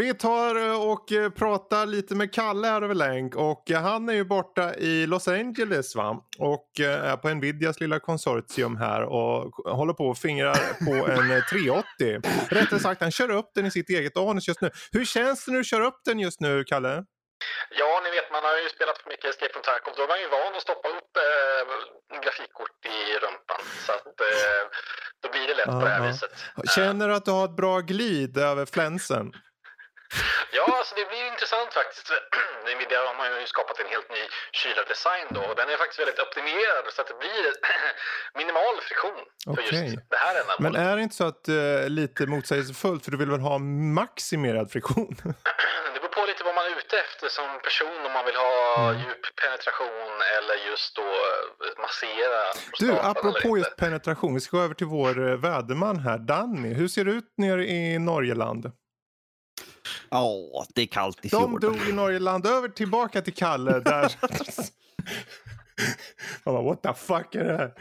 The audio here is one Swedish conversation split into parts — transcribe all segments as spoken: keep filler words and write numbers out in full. Vi tar och pratar lite med Kalle här över länk, och han är ju borta i Los Angeles, va? Och är på Nvidias lilla konsortium här och håller på och fingrar på en tre åttio. Rättare sagt, han kör upp den i sitt eget anus just nu. Hur känns det när du kör upp den just nu, Kalle? Ja, ni vet, man har ju spelat för mycket Escape from Tarkov. Då var man ju van att stoppa upp eh, grafikkort i rumpan. Så att eh, då blir det lätt Aha. på det här viset. Känner du att du har ett bra glid över flänsen? Ja, alltså det blir intressant faktiskt. Nvidia har ju skapat en helt ny kylardesign då, och den är faktiskt väldigt optimerad så att det blir minimal friktion för okay. just det här ändamålet. Men är det inte så att uh, lite motsägelsefullt, för du vill väl ha maximerad friktion? Det beror på lite vad man är ute efter som person, om man vill ha mm. djup penetration eller just då massera. Du, apropå just penetration, vi ska gå över till vår väderman här, Danny. Hur ser det ut nere i Norgeland? Ja, oh, det är kallt i fjord. De dog i Norgeland. Över tillbaka till Kalle där. Bara, what the fuck är det här?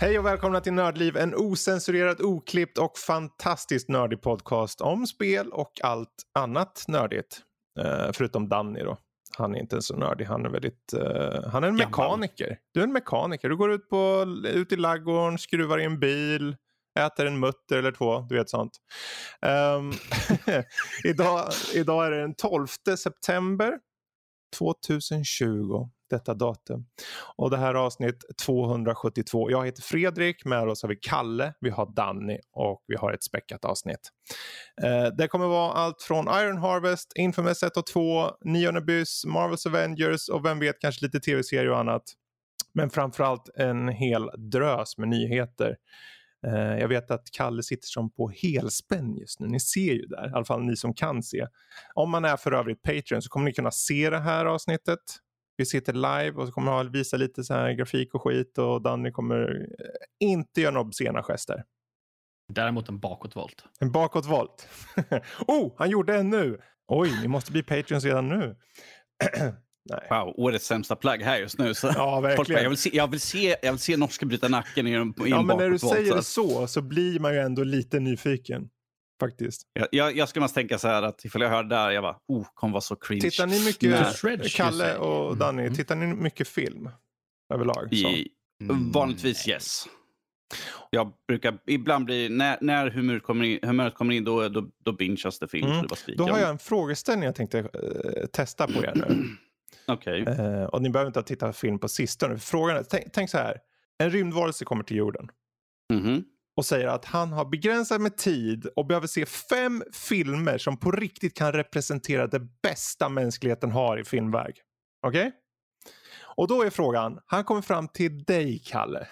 Hej och välkomna till Nördliv, en osensurerad, oklippt och fantastiskt nördig podcast om spel och allt annat nördigt. Uh, förutom Danny då. Han är inte så nördig, han är väldigt... Uh, han är en mekaniker. Du är en mekaniker. Du går ut, på, ut i laggården, skruvar i en bil, äter en mutter eller två, du vet sånt. Um, idag, idag är det den tolfte september tjugohundratjugo. Detta datum. Och det här avsnitt tvåhundrasjuttiotvå. Jag heter Fredrik, med oss har vi Kalle, vi har Danny och vi har ett späckat avsnitt. Eh, det kommer vara allt från Iron Harvest, Infamous ett och två, Nionde Bys, Marvel's Avengers och vem vet, kanske lite tv-serier och annat. Men framförallt en hel drös med nyheter. Eh, jag vet att Kalle sitter som på helspänn just nu. Ni ser ju där, i alla fall ni som kan se. Om man är för övrigt Patreon så kommer ni kunna se det här avsnittet. Vi sitter live och så kommer jag visa lite så här grafik och skit, och Danny kommer inte göra några obscena gester. Däremot en bakåtvolt. En bakåtvolt. Oh, han gjorde en nu. Oj, ni måste bli Patreons redan nu. Nej. Wow, årets sämsta plagg här just nu. Så. Ja, verkligen. Folk, jag, vill se, jag, vill se, jag vill se norska bryta nacken i en bakåtvolt. Ja, men när du säger det så så blir man ju ändå lite nyfiken. Faktiskt. Jag, jag, jag skulle mest tänka så här att ifall jag hör där, jag bara, oh, kommer vara så cringe. Tittar ni mycket, Shred, Kalle och Danny, mm. tittar ni mycket film överlag? Så. I, mm. Vanligtvis yes. Jag brukar, ibland blir, när, när humöret kommer in, humöret kommer in då, då, då bingeas det film. Mm. Det då har jag en frågeställning jag tänkte äh, testa på er nu. Okej. Okay. Äh, och ni behöver inte titta film på sistone. Frågan är, tänk, tänk så här, en rymdvarelse kommer till jorden. Mhm. Och säger att han har begränsat med tid och behöver se fem filmer som på riktigt kan representera det bästa mänskligheten har i filmväg. Okej? Okay? Och då är frågan, han kommer fram till dig, Kalle.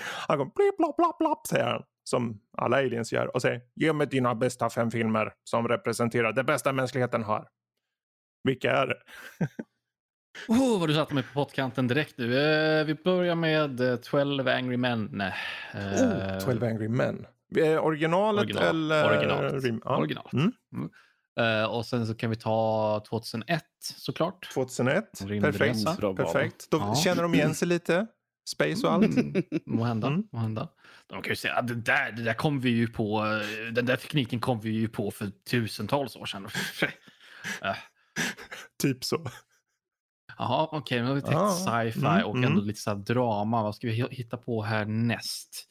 Han kommer blip, blop, blop, blop, säger han. Som alla aliens gör. Och säger, ge mig dina bästa fem filmer som representerar det bästa mänskligheten har. Vilka är det? Åh, oh, vad du satte mig på pottkanten direkt nu. Eh, vi börjar med eh, tolv Angry Men. Eh, oh, tolv Angry Men. Eh, originalet original, eller? Originalet. Rim, ja. Originalet. Mm. Mm. Eh, och sen så kan vi ta tjugohundraett såklart. tjugohundraett, perfekt. perfekt. Då ja. Känner de igen sig lite. Space och allt. Må hända, mm. må hända. De kan ju säga att det där, det där kom vi ju på, den där tekniken kom vi ju på för tusentals år sedan. eh. Typ så. Jaha, okej, okay, men har vi tänkt ah, sci-fi mm, och ändå mm. lite så här drama. Vad ska vi hitta på härnäst?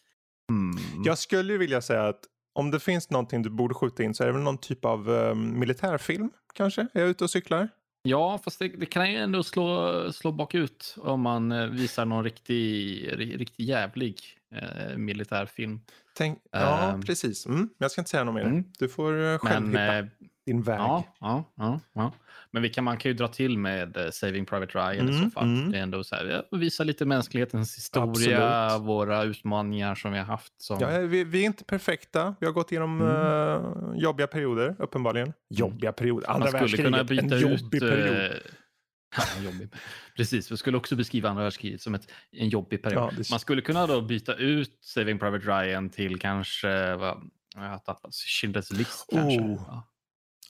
Mm. Jag skulle ju vilja säga att om det finns någonting du borde skjuta in så är det väl någon typ av um, militärfilm kanske? Är jag ute och cyklar? Ja, fast det, det kan ju ändå slå, slå bakut om man visar någon riktigt riktig jävlig eh, militärfilm. Tänk, ja, um, precis. Mm, jag ska inte säga något mer. Mm. Du får själv men, hitta. Din väg. Ja, ja, ja, ja. Men vi kan, man kan ju dra till med Saving Private Ryan mm, i så fall. Mm. Det är ändå så här, visa lite mänsklighetens historia, absolut. Våra utmaningar som vi har haft. Som... Ja, vi, vi är inte perfekta. Vi har gått igenom mm. uh, jobbiga perioder, uppenbarligen. Jobbiga perioder. Andra världskriget, en jobbig ut, period. Uh, ja, jobbig. Precis, vi skulle också beskriva andra världskriget som ett, en jobbig period. Ja, det... Man skulle kunna då byta ut Saving Private Ryan till kanske... Uh, Jag har tappat Schindler's List kanske. Oh. Ja.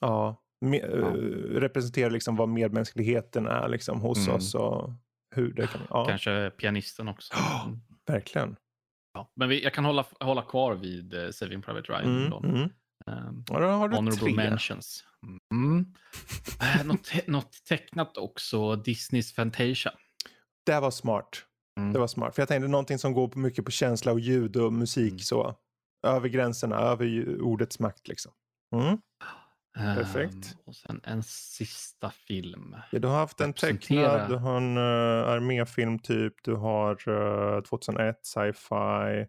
Ja. Me- ja. Representerar liksom vad medmänskligheten är liksom hos mm. oss och hur det kan... Ja. Kanske pianisten också. Oh, verkligen. Ja. Men vi, jag kan hålla, hålla kvar vid uh, Saving Private Ryan. Mm, då. Mm. Um, ja, då har du honorable tre. Mentions. Mm. uh, något, te- något tecknat också. Disneys Fantasia. Det var smart. Mm. Det var smart. För jag tänkte någonting som går mycket på känsla och ljud och musik mm. så. Över gränserna, över ordets makt liksom. Mm. Perfekt. Um, och sen en sista film. Ja, du har haft en tecknad, du har en uh, arméfilm typ, du har uh, tjugohundraett sci-fi,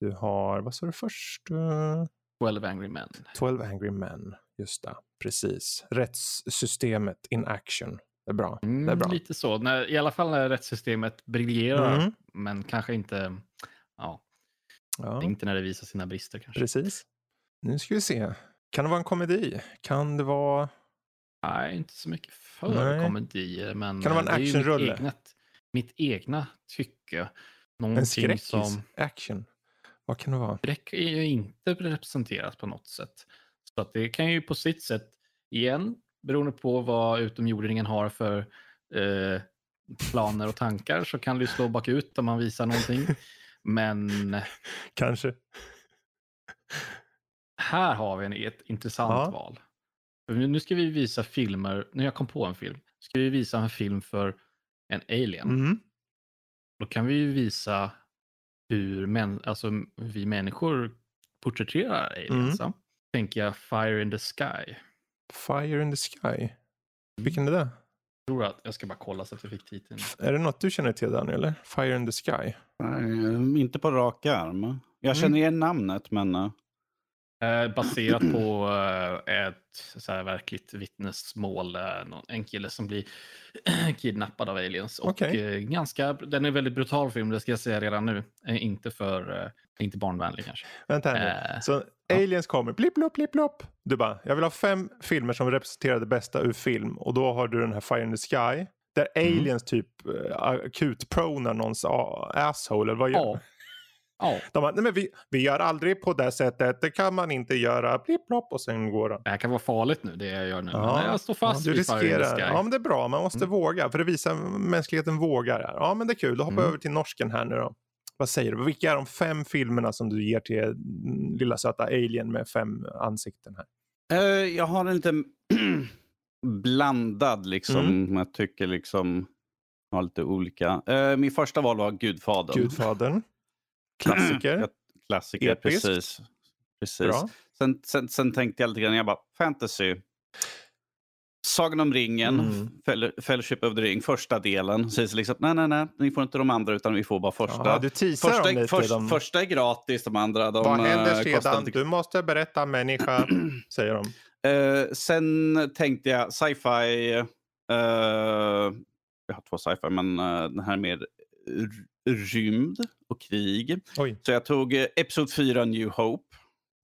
du har, vad sa du först? Uh, twelve Angry Men. twelve Angry Men, just det. Precis. Rättssystemet in action. Det är bra. Mm, det är bra. Lite så, när, i alla fall när rättssystemet briljerar, mm. men kanske inte, ja, ja. Inte när det visar sina brister kanske. Precis. Nu ska vi se. Kan det vara en komedi? Kan det vara... Nej, inte så mycket för Nej. komedier. Men kan det vara en actionrulle? Mitt, mitt egna tycke. Någonting en skräckis som... action. Vad kan det vara? Skräck är ju inte representeras på något sätt. Så att det kan ju på sitt sätt, igen, beroende på vad utomjordingen har för eh, planer och tankar, så kan det ju slå bakut om man visar någonting. Men... Kanske. Här har vi en, ett intressant ja. val. Nu ska vi visa filmer. När jag kom på en film. Ska vi visa en film för en alien. Mm. Då kan vi ju visa hur män, alltså, vi människor porträtterar aliens. Mm. Tänker jag Fire in the Sky. Fire in the Sky? Vilken är det? Jag tror att jag ska bara kolla så att jag fick titeln. Är det något du känner till, Daniel? Eller? Fire in the Sky? Nej, inte på rak arm. Jag känner igen mm. namnet, men... Eh, baserat på eh, ett så här verkligt vittnesmål, eh, en kille som blir kidnappad av aliens och okay. eh, ganska, den är väldigt brutal film, det ska jag säga redan nu, eh, inte för eh, inte barnvänlig kanske. Vänta här nu. Eh, så aliens ja. kommer, blipp blopp blipp blopp. Du bara, jag vill ha fem filmer som representerar det bästa ur film, och då har du den här Fire in the Sky där mm. aliens typ akut pronar någons asshole eller vad gör? Ja. Oh. De bara, nej men vi, vi gör aldrig på det sättet, det kan man inte göra, blipp-blopp, och sen går det. Det här kan vara farligt nu, det jag gör nu, ja. men jag står fast ja, du riskerar. Ja men det är bra, man måste mm. våga, för det visar mänskligheten vågar här. Ja men det är kul, då hoppar mm. över till norsken här nu då. Vad säger du, vilka är de fem filmerna som du ger till lilla söta alien med fem ansikten här? Uh, jag har inte blandad liksom, mm. jag tycker liksom har lite olika. Uh, min första val var Gudfadern. Gudfadern. Klassiker. Klassiker, episkt. precis. precis. Sen, sen, sen tänkte jag lite grann, jag bara, fantasy. Sagan om ringen, mm. Fellowship of the Ring, första delen. Så liksom, nej, nej, nej, ni får inte de andra utan vi får bara första. Aha, du teasar första, lite, först, de... första är gratis, de andra. De, Vad händer sedan? Inte... Du måste berätta människa, säger de. Uh, sen tänkte jag, sci-fi, uh, jag har två sci-fi, men uh, den här med... rymd och krig. Oj. Så jag tog episod fyra New Hope.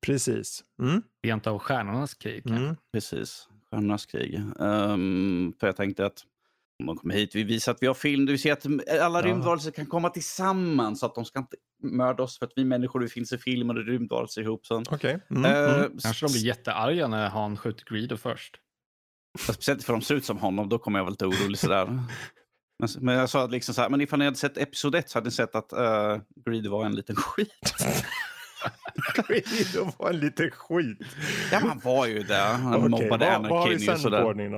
Precis. Mm. Rent av stjärnornas krig. Mm. Precis. Stjärnornas krig. Um, för jag tänkte att om de kommer hit, vi visar att vi har film. Du ser att alla ja. rymdvarelser kan komma tillsammans, så att de ska inte mörda oss för att vi människor, det finns i film och rymdvarelser ihop. Okej. Okay. Mm. Uh, mm. Kanske de blir jättearga när han skjuter Greedo först. Speciellt för de ser ut som honom, då kommer jag väl lite orolig sådär. Men, men jag sa liksom så här, men ifall ni hade sett episod ett så hade ni sett att uh, Greed var en liten skit. Greed var en liten skit. Ja, han var ju där. Han okay, mobbade Anakin och sådär.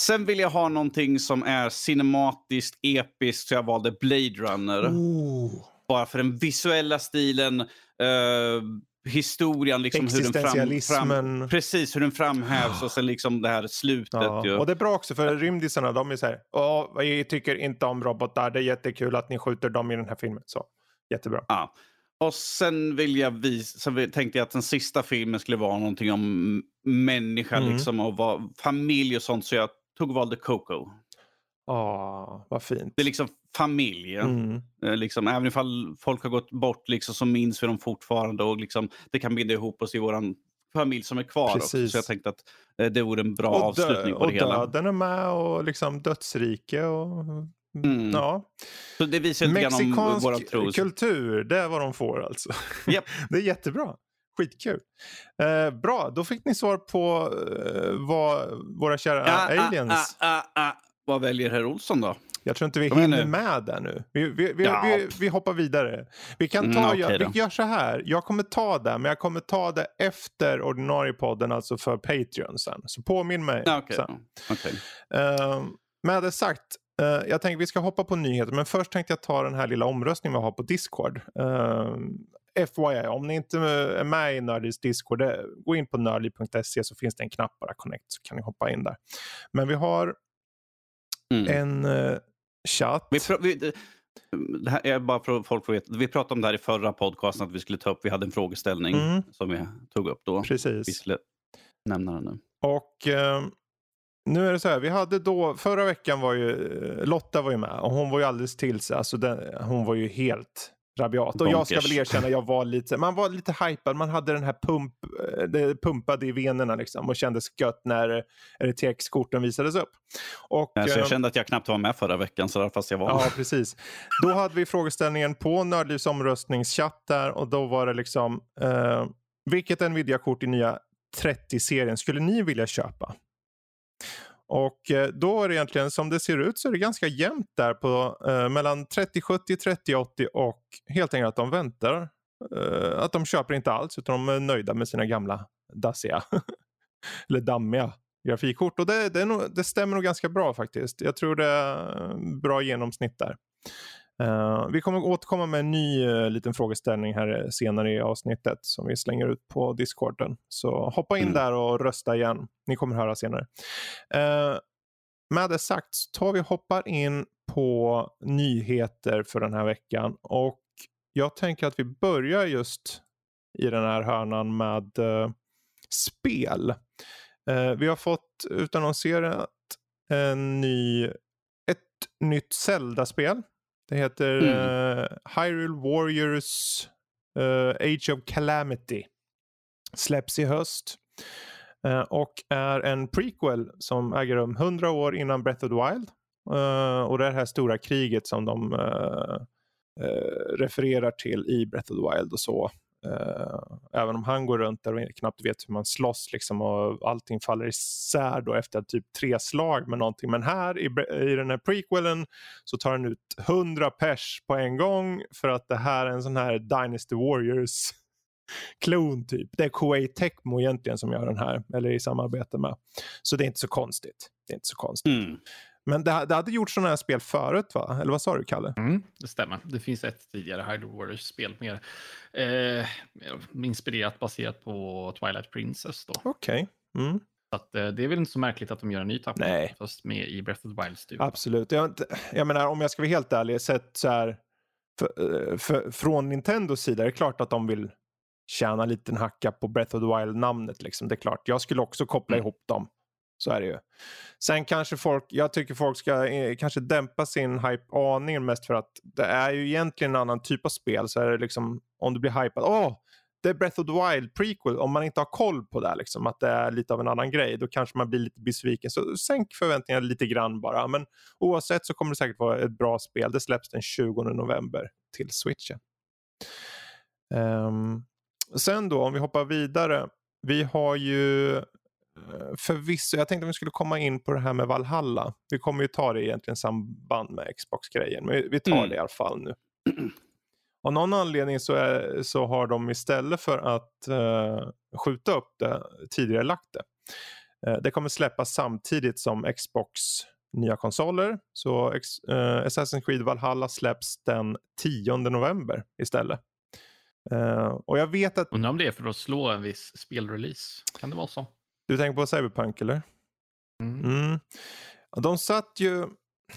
Sen vill jag ha någonting som är cinematiskt, episkt, så jag valde Blade Runner. Oh. Bara för den visuella stilen, uh, historien, liksom hur den fram, fram, precis hur den framhävs, och sen liksom det här slutet. Ja. Ju. Och det är bra också, för rymdisarna, de är så här, åh, jag tycker inte om robotar, det är jättekul att ni skjuter dem i den här filmen, så jättebra. Ja. Och sen vill jag visa, sen tänkte jag att den sista filmen skulle vara någonting om människa mm. liksom, och vad, familj och sånt, så jag tog valde Coco. Åh, vad fint. Det är liksom familj. Mm. Liksom, även ifall folk har gått bort liksom, så minns vi dem fortfarande, och liksom, det kan binda ihop oss i våran familj som är kvar. Precis. Så jag tänkte att eh, det vore en bra dö- avslutning på det hela. Och döden är med, och liksom dödsrike och... Mm. Ja. Så det visar mexikansk om våran tros. Kultur, det är vad de får alltså. Yep. Det är jättebra. Skitkul. Eh, bra, då fick ni svar på eh, vad våra kära ah, aliens... Ah, ah, ah, ah. Vad väljer herr Olsson då? Jag tror inte vi Kom hinner nu. med där nu. Vi, vi, vi, ja. vi, vi hoppar vidare. Vi kan ta, mm, okay, jag, vi gör så här. Jag kommer ta det, men jag kommer ta det efter ordinarie podden, alltså för Patreon sen. Så påminn mig ja, okay. sen. Okay. Uh, med det sagt, uh, jag tänkte vi ska hoppa på nyheter. Men först tänkte jag ta den här lilla omröstningen vi har på Discord. Uh, F Y I, om ni inte är med i Nördlivs Discord, gå in på nördliv punkt se så finns det en knapp bara connect så kan ni hoppa in där. Men vi har mm. en uh, chatt. Vi pr- vi, det här är bara för folk får veta. Vi pratade om det här i förra podcasten att vi skulle ta upp. Vi hade en frågeställning mm. som vi tog upp då. Precis. Vi skulle nämna den nu. Och uh, nu är det så här. Vi hade då, förra veckan var ju Lotta var ju med och hon var ju alldeles till sig. Alltså den, hon var ju helt rabiat. Och Bonkers. Jag ska väl erkänna, jag var lite, man var lite hypad. Man hade den här pump, det pumpade i venerna liksom. Och kände skött när R T X-korten visades upp. Och, ja, så jag kände att jag knappt var med förra veckan. Så där, fast jag var. Ja, precis. Då hade vi frågeställningen på Nördlivs omröstningschatt där. Och då var det liksom, eh, vilket Nvidia-kort i nya trettio-serien skulle ni vilja köpa? Och då är det egentligen, som det ser ut så är det ganska jämnt där på eh, mellan trettio sjuttio, trettio åttio och helt enkelt att de väntar. Eh, att de köper inte alls utan de är nöjda med sina gamla dassiga eller dammiga grafikkort. Och det, det, är nog, det stämmer nog ganska bra faktiskt. Jag tror det är bra genomsnitt där. Eh, vi kommer återkomma med en ny eh, liten frågeställning här senare i avsnittet som vi slänger ut på Discorden. Så hoppa in mm. där och rösta igen. Ni kommer höra senare. Eh, med det sagt så tar vi hoppar in på nyheter för den här veckan. Och jag tänker att vi börjar just i den här hörnan med eh, spel. Eh, vi har fått utannonserat en ny, ett nytt Zelda-spel. Det heter mm. uh, Hyrule Warriors uh, Age of Calamity. Släpps i höst. Uh, och är en prequel som äger rum hundra år innan Breath of the Wild. Uh, och det här stora kriget som de uh, uh, refererar till i Breath of the Wild och så. Uh, även om han går runt där och knappt vet hur man slåss liksom, och allting faller isär då efter typ tre slag med någonting, men här i, i den här prequelen så tar han ut hundra pers på en gång för att det här är en sån här Dynasty Warriors klon typ. Det är Koei Tecmo egentligen som gör den här, eller i samarbete med, så det är inte så konstigt det är inte så konstigt mm. Men det, det hade gjort sådana här spel förut, va? Eller vad sa du, Kalle? Mm, det stämmer. Det finns ett tidigare Hyrule Warriors-spel mer eh, inspirerat baserat på Twilight Princess då. Okej. Okay. Mm. Så att, det är väl inte så märkligt att de gör en ny tappning. Nej. Fast med i Breath of the Wild studio. Absolut. Jag, jag menar, om jag ska vara helt ärlig, sett så här för, för, från Nintendos sida är det klart att de vill tjäna en liten hacka på Breath of the Wild-namnet liksom. Det är klart. Jag skulle också koppla mm. ihop dem. Så är det ju. Sen kanske folk, jag tycker folk ska eh, kanske dämpa sin hype-aningen mest för att det är ju egentligen en annan typ av spel. Så är det liksom, om du blir hypad, åh, oh, det är Breath of the Wild prequel. Om man inte har koll på det liksom, att det är lite av en annan grej, då kanske man blir lite besviken. Så sänk förväntningarna lite grann bara. Men oavsett så kommer det säkert vara ett bra spel. Det släpps den tjugonde november till Switchen. Um, sen då, om vi hoppar vidare. Vi har ju... Förvisso, jag tänkte att vi skulle komma in på det här med Valhalla. Vi kommer ju ta det egentligen samband med Xbox-grejen. Men vi tar mm. det i alla fall nu. Av någon anledning så, är, så har de istället för att uh, skjuta upp det tidigare lagt det. Uh, det kommer släppas samtidigt som Xbox nya konsoler. Så ex, uh, Assassin's Creed Valhalla släpps den tionde november istället. Uh, och jag vet att... Undrar om det är för att slå en viss spelrelease. Kan det vara så? Du tänker på Cyberpunk, eller? Mm. Mm. De satt ju...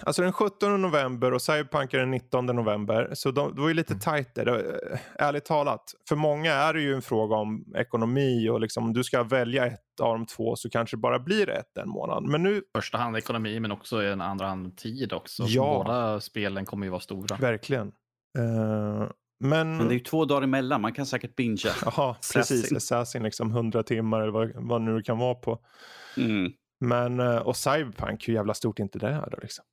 Alltså den sjuttonde november och Cyberpunk är den nittonde november. Så de, det var ju lite tajt där. Ärligt talat. För många är det ju en fråga om ekonomi. Och liksom, om du ska välja ett av de två så kanske det bara blir ett den månaden. Men nu... Första hand ekonomi, men också en andra hand tid också. Ja. Båda spelen kommer ju vara stora. Verkligen. Uh... Men, Men det är ju två dagar emellan, man kan säkert bingea. Ja, precis. Assassin liksom hundra timmar eller vad, vad nu det kan vara på. Mm. Men, och Cyberpunk, hur jävla stort inte det här då liksom.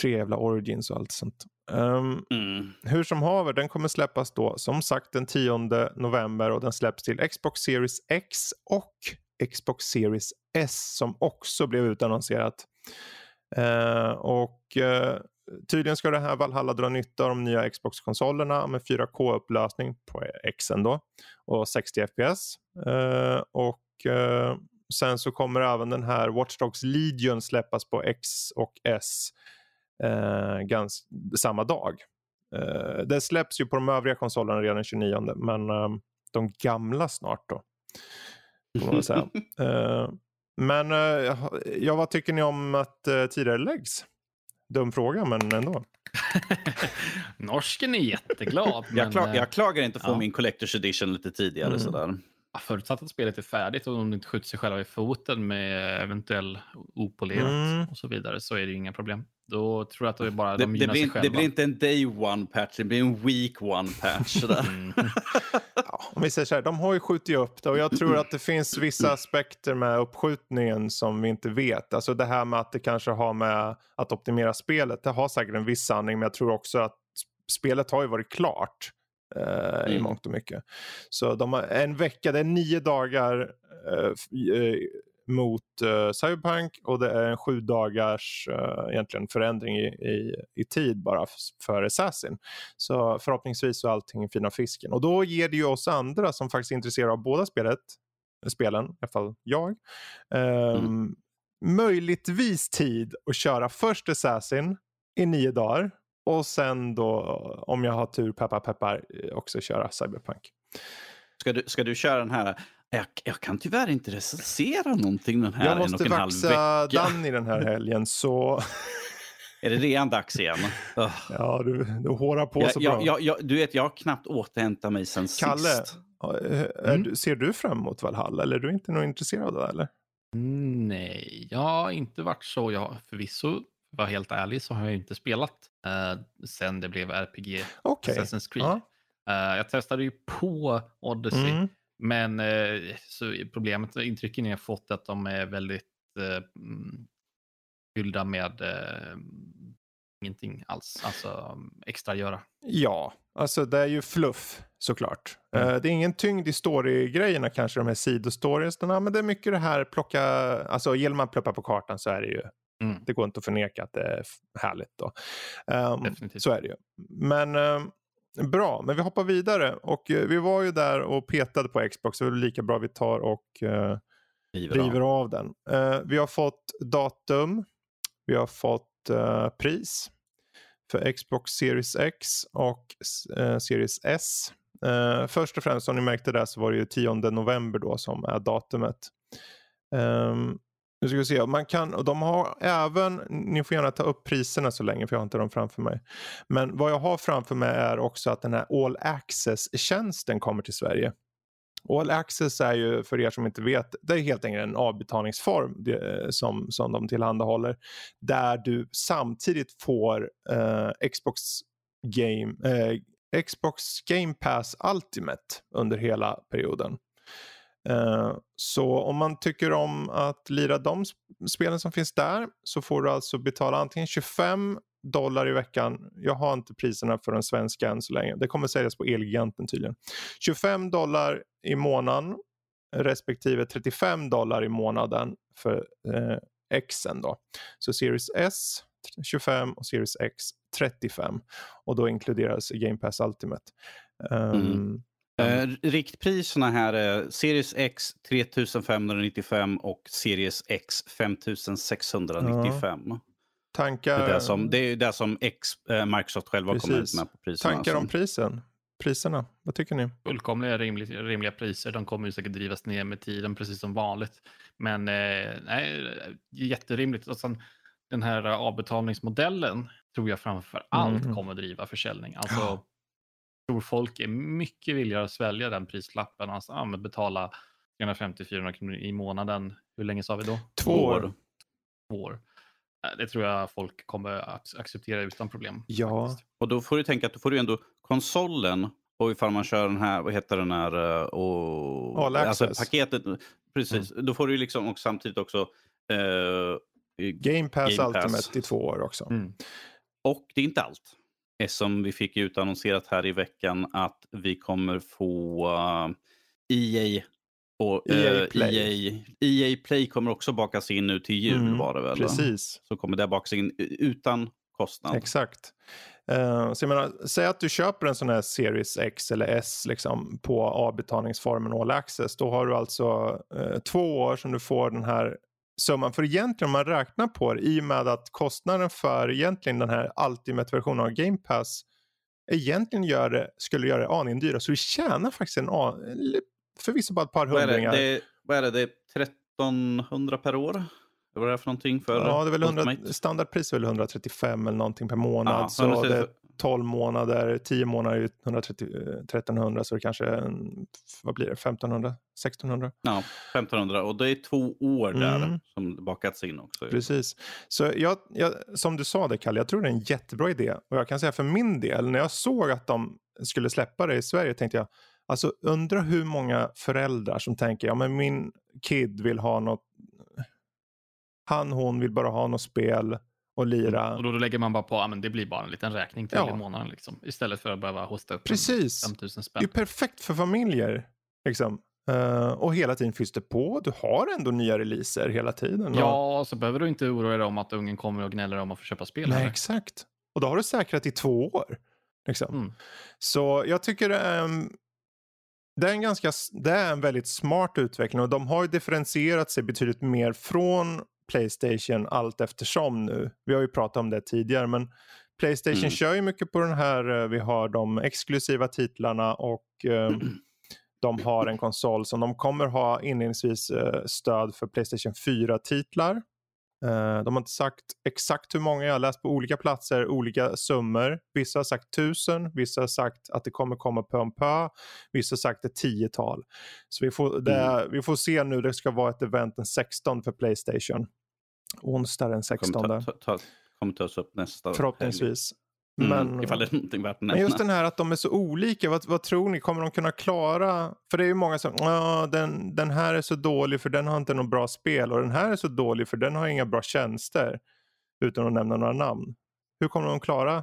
tre jävla origins och allt sånt. Um, mm. Hur som haver, den kommer släppas då som sagt den tionde november och den släpps till Xbox Series X och Xbox Series S som också blev utannonserat. Uh, och uh, tydligen ska det här Valhalla dra nytta av de nya Xbox-konsolerna med fyra K-upplösning på Xen då och sextio F P S. Uh, och uh, sen så kommer även den här Watch Dogs Legion släppas på X och S eh, gans, samma dag. Eh, det släpps ju på de övriga konsolerna redan tjugonionde, men eh, de gamla snart då. Får man säga. eh, men eh, ja, vad tycker ni om att eh, tidigare läggs? Dum fråga, men ändå. Norsken är jätteglad. men, jag, klag- jag klagar inte på ja. min Collector's Edition lite tidigare mm. sådär. Förutsatt att spelet är färdigt och de inte skjuter sig själva i foten med eventuell opolerat mm. och så vidare, så är det inga problem. Då tror jag att det är bara de det, gynnar det blir, sig själva. Det blir inte en day one patch, det blir en week one patch. mm. ja, om vi säger så här, de har ju skjutit upp det och jag tror att det finns vissa aspekter med uppskjutningen som vi inte vet. Alltså det här med att det kanske har med att optimera spelet, det har säkert en viss sanning, men jag tror också att spelet har ju varit klart. Uh, mm. i mångt och mycket. Så de har en vecka, det är nio dagar uh, f- uh, mot uh, Cyberpunk och det är en sju dagars uh, egentligen förändring i, i, i tid bara f- för Assassin. Så förhoppningsvis så är allting fina fisken. Och då ger det ju oss andra som faktiskt är intresserade av båda spelet, spelen, i alla fall jag, um, mm. möjligtvis tid att köra först Assassin i nio dagar. Och sen då, om jag har tur, peppar, peppar, också köra Cyberpunk. Ska du, ska du köra den här? Jag, jag kan tyvärr inte recensera någonting den här en och en halv vecka. Jag måste vaxa Dan i den här helgen, så... Är det redan dags igen? Oh. Ja, du, du hårar på jag, så jag, bra. Jag, jag, du vet, jag har knappt återhämtat mig sen Kalle, sist. Kalle, mm. ser du fram emot Valhalla? Eller är du inte nog intresserad av det, eller? Nej, jag har inte varit så. Jag förvisso... var helt ärlig så har jag inte spelat uh, sen det blev R P G okay. Assassin's Creed. Uh-huh. Uh, jag testade ju på Odyssey mm. men uh, så problemet, intrycken jag fått att de är väldigt uh, fyllda med uh, ingenting alls, alltså um, extra göra. Ja, alltså det är ju fluff såklart. Mm. Uh, det är ingen tyngd i story-grejerna kanske, de här sidostoriesna, men det är mycket det här plocka, alltså genom att ploppa på kartan så är det ju Mm. det går inte att förneka att det är härligt då. Um, så är det ju. Men um, bra, men vi hoppar vidare och uh, vi var ju där och petade på Xbox, så det är lika bra vi tar och uh, driver av, av den. Uh, vi har fått datum, vi har fått uh, pris för Xbox Series X och uh, Series S. Uh, först och främst, som ni märkte där, så var det ju tionde november då som är datumet. Um, Nu ska vi se, man kan, och de har även, ni får gärna ta upp priserna så länge för jag har inte dem framför mig. Men vad jag har framför mig är också att den här All Access-tjänsten kommer till Sverige. All Access är ju, för er som inte vet, det är helt enkelt en avbetalningsform det, som, som de tillhandahåller. Där du samtidigt får eh, Xbox Game, eh, Xbox Game Pass Ultimate under hela perioden. Uh, så om man tycker om att lira de sp- spelen som finns där, så får du alltså betala antingen tjugofem dollar i veckan. Jag har inte priserna för den svenska än så länge. Det kommer säljas på Elgiganten tydligen. tjugofem dollar i månaden respektive trettiofem dollar i månaden för eh, Xen då. Så Series S tjugofem och Series X trettiofem. Och då inkluderas Game Pass Ultimate. Um, mm. Mm. Uh, riktpriserna här är Series X tre tusen femhundranittiofem och Series X fem tusen sexhundranittiofem. Ja. Tankar... Det är det som, det är det som X, eh, Microsoft själva har kommit med på priserna. Tankar om prisen? Priserna, vad tycker ni? Fullkomliga rimliga, rimliga priser, de kommer ju säkert drivas ner med tiden precis som vanligt. Men eh, nej, jätterimligt. Och sen, den här avbetalningsmodellen tror jag framför allt mm. kommer driva försäljning. Alltså... tror folk är mycket villigare att svälja den prislappen. Alltså ah, men betala trehundrafemtio till fyrahundra kronor i månaden. Hur länge sa vi då? Två år. Två år. Det tror jag folk kommer att acceptera utan problem. Ja. Faktiskt. Och då får du tänka att då får du ändå konsolen. Och ifall man kör den här, vad heter den här? Och, All Access. Alltså paketet. Precis. Mm. Då får du liksom och samtidigt också... Eh, Game Pass Game Ultimate Pass. I två år också. Mm. Och det är inte allt. Som vi fick ju utannonserat här i veckan att vi kommer få uh, E A och uh, E A Play. E A, E A Play kommer också bakas in nu till jul mm, var det väl? Precis. Så kommer det bakas in utan kostnad. Exakt. Uh, så jag menar, säg att du köper en sån här Series X eller S liksom, på avbetalningsformen All Access. Då har du alltså uh, två år som du får den här summan. För egentligen om man räknar på det, i och med att kostnaden för egentligen den här Ultimate-versionen av Game Pass egentligen gör det, skulle göra det aningen dyrare. Så vi tjänar faktiskt en an, förvisso bara ett par hundringar. Vad är det? Det, vad är det? Det är trettonhundra per år? Det var det för någonting för ja, det är väl hundra, standardpris är väl hundratrettiofem eller någonting per månad. Aha, så hundratrettio det är tolv månader, tio månader är hundratrettio, trettonhundra, så det kanske vad blir det, femtonhundra, sextonhundra? Ja, femtonhundra, och det är två år där mm. som bakats in också. Precis. Så jag, jag, som du sa det Kalle, jag tror det är en jättebra idé, och jag kan säga för min del, när jag såg att de skulle släppa det i Sverige tänkte jag, alltså undra hur många föräldrar som tänker, ja men min kid vill ha något. Han, hon vill bara ha något spel och lira. Och då, då lägger man bara på, ja men det blir bara en liten räkning till ja. i månaden liksom. Istället för att behöva hosta upp precis. femtusen spänn. Det är perfekt för familjer liksom. Uh, och hela tiden finns det på. Du har ändå nya releaser hela tiden. Och... ja, så behöver du inte oroa dig om att ungen kommer och gnäller om att få köpa spel. Nej, eller? Exakt. Och då har du säkrat i två år. Liksom. Mm. Så jag tycker... Um... Det är, en ganska, det är en väldigt smart utveckling, och de har ju differentierat sig betydligt mer från PlayStation allt eftersom nu. Vi har ju pratat om det tidigare, men PlayStation mm. kör ju mycket på den här, vi har de exklusiva titlarna och eh, de har en konsol som de kommer ha inledningsvis eh, stöd för PlayStation fyra-titlar. Eh, de har inte sagt exakt hur många, jag har läst på olika platser, olika summor. Vissa har sagt tusen, vissa har sagt att det kommer komma på en pö, vissa har sagt ett tiotal. Så vi får, det, mm. vi får se nu, det ska vara ett event den sextonde för PlayStation. Onsdag den sextonde. Det kommer ta oss upp nästa. Förhoppningsvis. Mm, men, ifall det är någonting värt att nämna. Men just den här att de är så olika, vad, vad tror ni, kommer de kunna klara, för det är ju många som ja, den, den här är så dålig för den har inte något bra spel, och den här är så dålig för den har inga bra tjänster, utan att nämna några namn. Hur kommer de klara?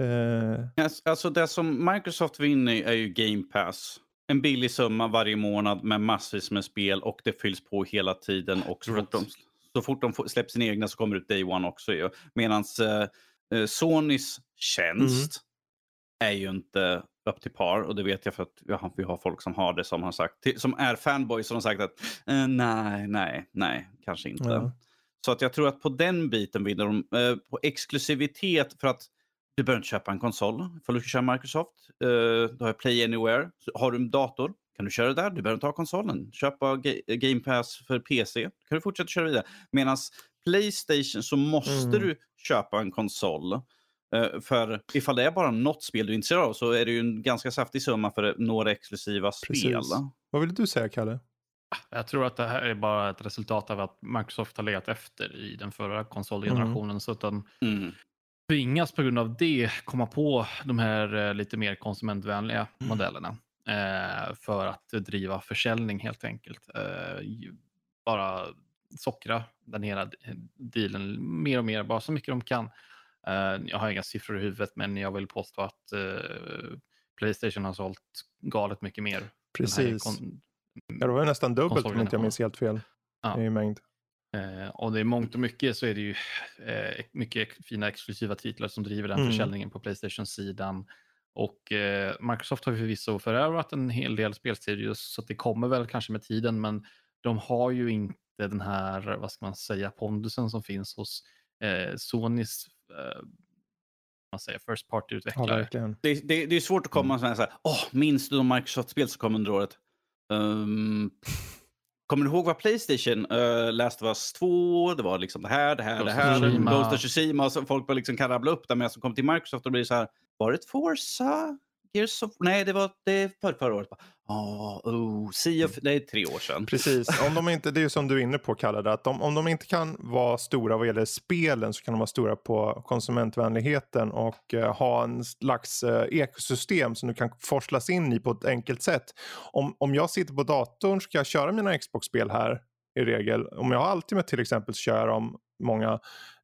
Eh... Alltså det som Microsoft vinner är ju Game Pass. En billig summa varje månad med massvis med spel, och det fylls på hela tiden, och så fort de, så fort de släpper sina egna så kommer det ut Day One också. Medans eh, Sonys tjänst mm. är ju inte upp till par, och det vet jag för att ja, vi har folk som har det, som har sagt, som är fanboys, som har sagt att eh, nej, nej, nej, kanske inte. Mm. Så att jag tror att på den biten vinner de eh, på exklusivitet, för att du behöver inte köpa en konsol för du ska köra Microsoft. Eh, du har Play Anywhere. Så har du en dator kan du köra det där, du behöver inte ha konsolen. Köpa G- Game Pass för P C, kan du fortsätta köra vidare. Medan PlayStation så måste mm. du köpa en konsol, för ifall det är bara något spel du är intresserad av så är det ju en ganska saftig summa för några exklusiva Precis. spel. Vad vill du säga, Kalle? Jag tror att det här är bara ett resultat av att Microsoft har legat efter i den förra konsolgenerationen mm. så att de mm. tvingas på grund av det komma på de här lite mer konsumentvänliga mm. modellerna för att driva försäljning helt enkelt. Bara sockra den hela dealen mer och mer, bara så mycket de kan. Jag har inga siffror i huvudet, men jag vill påstå att PlayStation har sålt galet mycket mer. Precis. Kon- ja, det var ju nästan dubbelt om inte jag minns helt fel. Ja. I mängd. Och det är mångt och mycket, så är det ju mycket fina exklusiva titlar som driver den mm. försäljningen på PlayStation-sidan. Och Microsoft har ju förvisso förärvat en hel del spelserier, så att det kommer väl kanske med tiden, men de har ju inte det är den här, vad ska man säga, pondusen som finns hos eh, Sonys eh, man säger, first party-utvecklare. Ja, det, det, det är svårt att komma mm. så här, åh, oh, minns du de Microsoft-spel som kom under året? Um, kommer du ihåg vad PlayStation uh, Last of Us två, det var liksom det här, det här, Ghost det här, Ghost of Tsushima, och så folk bara liksom kan rabbla upp det, men som kom till Microsoft och blir så här, var det Forza? Of... Nej, det var det för, förra året. Oh, oh, C F... mm. Det är tre år sedan. Precis, om de inte, det är ju som du är inne på, kallade att de, om de inte kan vara stora vad gäller spelen så kan de vara stora på konsumentvänligheten och eh, ha en slags eh, ekosystem som du kan forslas in i på ett enkelt sätt. Om, om jag sitter på datorn så kan jag köra mina Xbox-spel här i regel. Om jag har Ultimate till exempel så kör de många.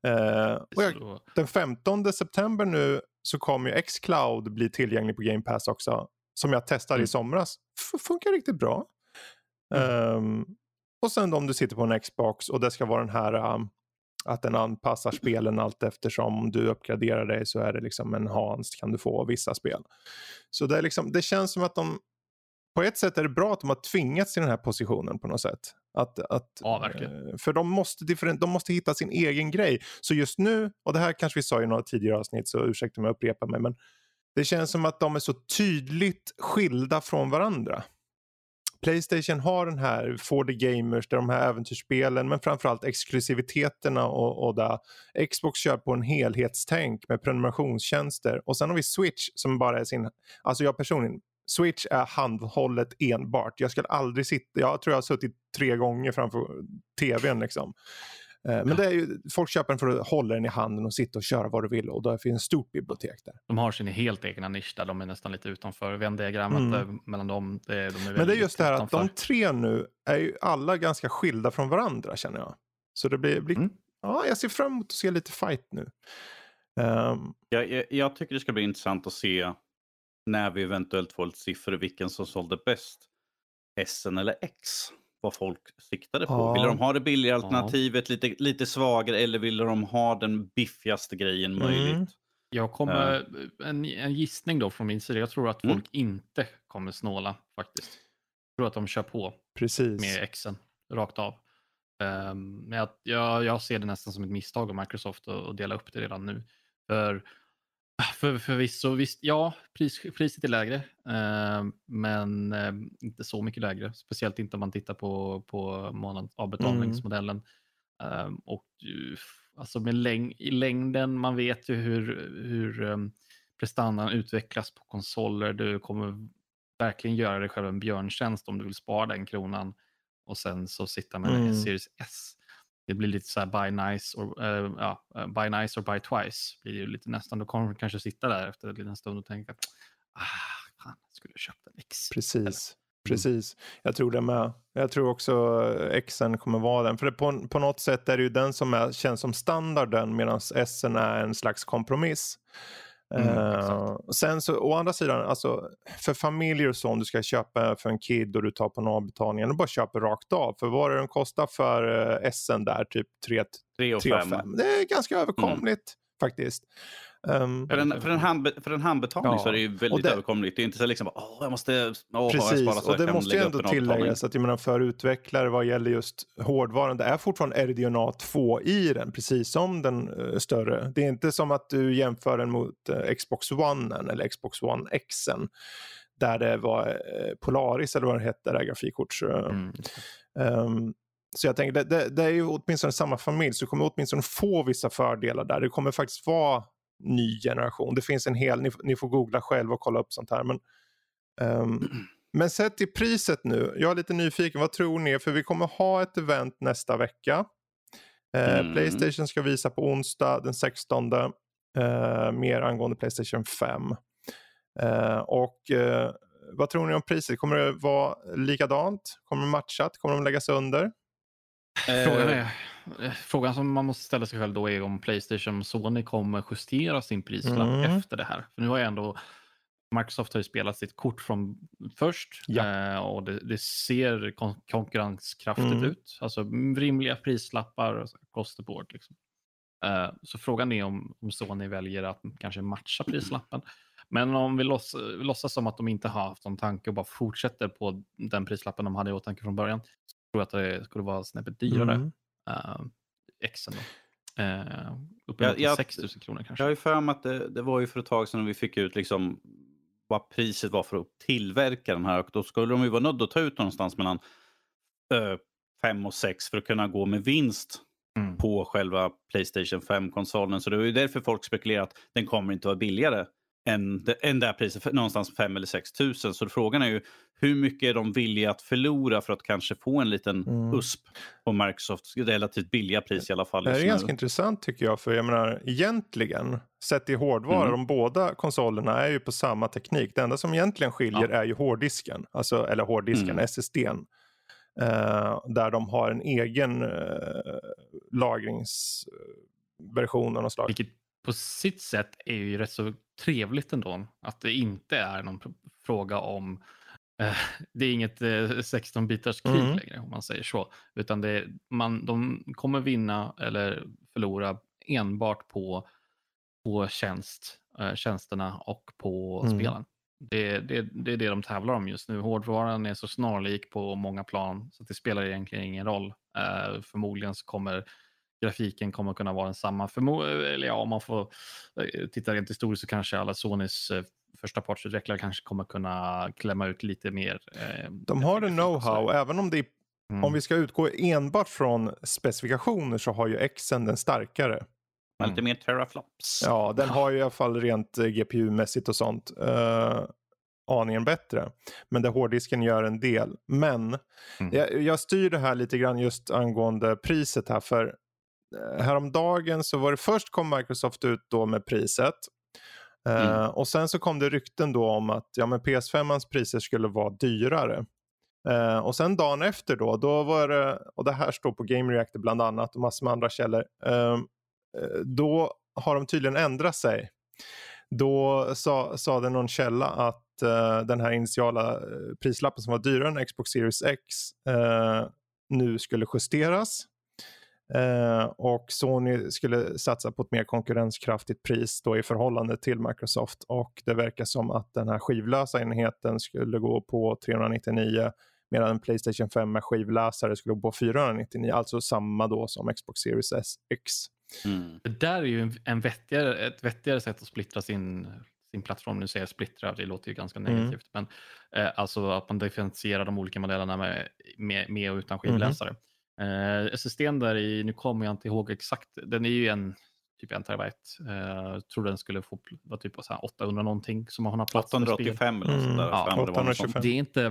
Eh, och jag, den femtonde september nu så kommer ju xCloud bli tillgänglig på Game Pass också. Som jag testade mm. i somras. F- funkar riktigt bra. Mm. Um, och sen om du sitter på en Xbox och det ska vara den här... Um, att den anpassar spelen allt eftersom du uppgraderar dig, så är det liksom en hans kan du få vissa spel. Så det är liksom, det känns som att de på ett sätt är det bra att de har tvingats till den här positionen på något sätt. Att, att, ja, verkligen. För de måste, de måste hitta sin egen grej. Så just nu, och det här kanske vi sa i några tidigare avsnitt så ursäkta om jag upprepar mig, men det känns som att de är så tydligt skilda från varandra. PlayStation har den här for the gamers, där de här äventyrsspelen, men framförallt exklusiviteterna och, och där Xbox kör på en helhetstänk med prenumerationstjänster. Och sen har vi Switch som bara är sin, alltså jag personligen, Switch är handhållet enbart. Jag skulle aldrig sitta, jag tror jag har suttit tre gånger framför tvn liksom. Men det är ju, folk köper den för att hålla den i handen och sitta och köra vad du vill, och då finns ett stort bibliotek där. De har sin helt egna nisch där, de är nästan lite utanför vändiagrammet mm. mellan dem. Det, de är Men det är just det här utanför. Att de tre nu är ju alla ganska skilda från varandra känner jag. Så det blir, blir mm. ja, jag ser fram emot att se lite fight nu. Um, jag, jag, jag tycker det ska bli intressant att se när vi eventuellt får lite siffror vilken som sålde bäst, S eller X. Vad folk siktade på. Ja. Ville de ha det billiga alternativet, ja. lite, lite svagare, eller ville de ha den biffigaste grejen möjligt? Mm. Jag kommer, äh. en, en gissning då från min sida, jag tror att folk mm. inte kommer snåla faktiskt. Jag tror att de kör på Precis. Med Xen, rakt av. Um, men jag, jag, jag ser det nästan som ett misstag av Microsoft att, att dela upp det redan nu. För För, för visst, så visst, ja, pris, priset är lägre, eh, men eh, inte så mycket lägre. Speciellt inte om man tittar på, på månads- avbetalningsmodellen. Mm. Eh, och alltså med läng- i längden, man vet ju hur, hur eh, prestandan utvecklas på konsoler. Du kommer verkligen göra dig själv en björntjänst om du vill spara den kronan. Och sen så sitta med mm. en Series S. Det blir lite så här buy nice or uh, ja, buy nice or buy twice. Blir ju lite nästan, då kommer man kanske sitta där efter en liten stund och tänka ah, fan, skulle jag köpt en X. Precis. Eller? Precis. Mm. Jag tror det med. Jag tror också Xen kommer vara den, för det på, på något sätt är det ju den som är, känns som standarden, medan S'en är en slags kompromiss. Mm, uh, sen så å andra sidan, alltså för familjer och så, om du ska köpa för en kid och du tar på en avbetalning, och bara köper rakt av, för vad är det den kostar för uh, S'en där, typ tre och fem. Det är ganska överkomligt mm. faktiskt. Um, för, en, för, en hand, för en handbetalning ja. Så är det ju väldigt det, överkomligt. Det är inte så liksom, åh, jag måste... Åh, precis, jag och det måste ju ändå tilläggas att jag menar, för utvecklare vad gäller just hårdvaran, det är fortfarande R D N A två i den, precis som den uh, större. Det är inte som att du jämför den mot uh, Xbox One eller Xbox One Xen, där det var uh, Polaris eller vad det hette, där grafikkort. Uh, mm. um, Så jag tänker, det, det, det är ju åtminstone samma familj, så kommer åtminstone få vissa fördelar där. Det kommer faktiskt vara ny generation. Det finns en hel, ni, ni får googla själv och kolla upp sånt här. Men, um, men sett till priset nu, jag är lite nyfiken, vad tror ni? För vi kommer ha ett event nästa vecka. Uh, mm. PlayStation ska visa på onsdag den sextonde. Uh, mer angående PlayStation fem. Uh, och uh, vad tror ni om priset? Kommer det vara likadant? Kommer det matchat? Kommer de läggas under? Frågan, är, frågan som man måste ställa sig själv då är om PlayStation och Sony kommer justera sin prislapp mm. efter det här. För nu har jag ändå, Microsoft har ju spelat sitt kort från först ja. och det, det ser kon- konkurrenskraftigt mm. ut. Alltså rimliga prislappar, cost of board liksom. Uh, så frågan är om, om Sony väljer att kanske matcha prislappen. Men om vi låts, låtsas som att de inte har haft någon tanke och bara fortsätter på den prislappen de hade i åtanke från början, tror att det skulle vara snäppet dyrare. Mm. Uh, Xen då. Uh, uppemot ja, sex tusen kronor kanske. Jag har ju för mig att det, det var ju för ett tag sedan vi fick ut liksom vad priset var för att tillverka den här. Och då skulle de ju vara nödda att ta ut någonstans mellan fem och sex för att kunna gå med vinst mm. på själva PlayStation fem-konsolen. Så det var ju därför folk spekulerar att den kommer inte vara billigare än, än det här priset, någonstans fem eller sex tusen. Så frågan är ju hur mycket är de villiga att förlora för att kanske få en liten mm. U S P på Microsofts relativt billiga pris i alla fall. Det är ganska nu. intressant tycker jag, för jag menar egentligen sett i hårdvara, mm. de båda konsolerna är ju på samma teknik. Det enda som egentligen skiljer ja. är ju hårddisken, alltså, eller hårddisken, mm. S S D:n. Eh, där de har en egen eh, lagringsversion av något slag. Vilket på sitt sätt är ju rätt så trevligt ändå. Att det inte är någon fråga om... Eh, det är inget eh, sexton-bitars krig mm. längre, om man säger så. Utan det, man, de kommer vinna eller förlora enbart på, på tjänst, eh, tjänsterna och på mm. spelen. Det, det, det är det de tävlar om just nu. Hårdvaran är så snarlik på många plan så att det spelar egentligen ingen roll. Uh, förmodligen så kommer grafiken kommer kunna vara densamma. Förmo- eller ja, om man får uh, titta rent historiskt så kanske alla Sonys uh, första partsutvecklare kanske kommer kunna klämma ut lite mer. Uh, de har en know-how, även om det är, mm. om vi ska utgå enbart från specifikationer så har ju Xen den starkare. Mm. Lite mer teraflops. Ja, den har ju i alla fall rent G P U-mässigt och sånt eh, aningen bättre. Men där hårddisken gör en del. Men mm. jag, jag styr det här lite grann just angående priset här. För häromdagen så var det först kom Microsoft ut då med priset. Eh, mm. Och sen så kom det rykten då om att ja, men P S fem-ans priser skulle vara dyrare. Uh, och sen dagen efter då, då var det, och det här står på Game Reactor bland annat och massor med andra källor, uh, då har de tydligen ändrat sig. Då sa, sa det någon källa att uh, den här initiala prislappen som var dyrare än Xbox Series X uh, nu skulle justeras uh, och Sony skulle satsa på ett mer konkurrenskraftigt pris då i förhållande till Microsoft, och det verkar som att den här skivlösa enheten skulle gå på trehundranittionio medan en PlayStation fem med skivläsare skulle gå på fyrahundranittionio, alltså samma då som Xbox Series X. Mm. Det där är ju en, en vettigare, ett vettigare sätt att splittra sin, sin plattform. Nu säger jag splittra, det låter ju ganska negativt. Mm. Men eh, alltså att man differentierar de olika modellerna med, med, med och utan skivläsare. Mm. Eh, S S D:n där i, nu kommer jag inte ihåg exakt, den är ju en typ en terabyte. Eh, tror den skulle få vara typ så här åttahundra någonting som har plats. åttahundraåttiofem eller sånt där. Ja, åttahundratjugofem. Det, det är inte mm.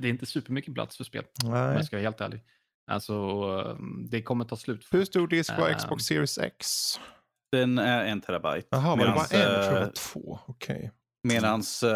det är inte supermycket plats för spel. Nej. Om jag ska vara helt ärlig. Alltså, det kommer ta slut. Hur stor disk var uh, Xbox Series X? Den är en terabyte. Jaha, men det var en, jag tror det var två. Okej. Okay. Medans uh,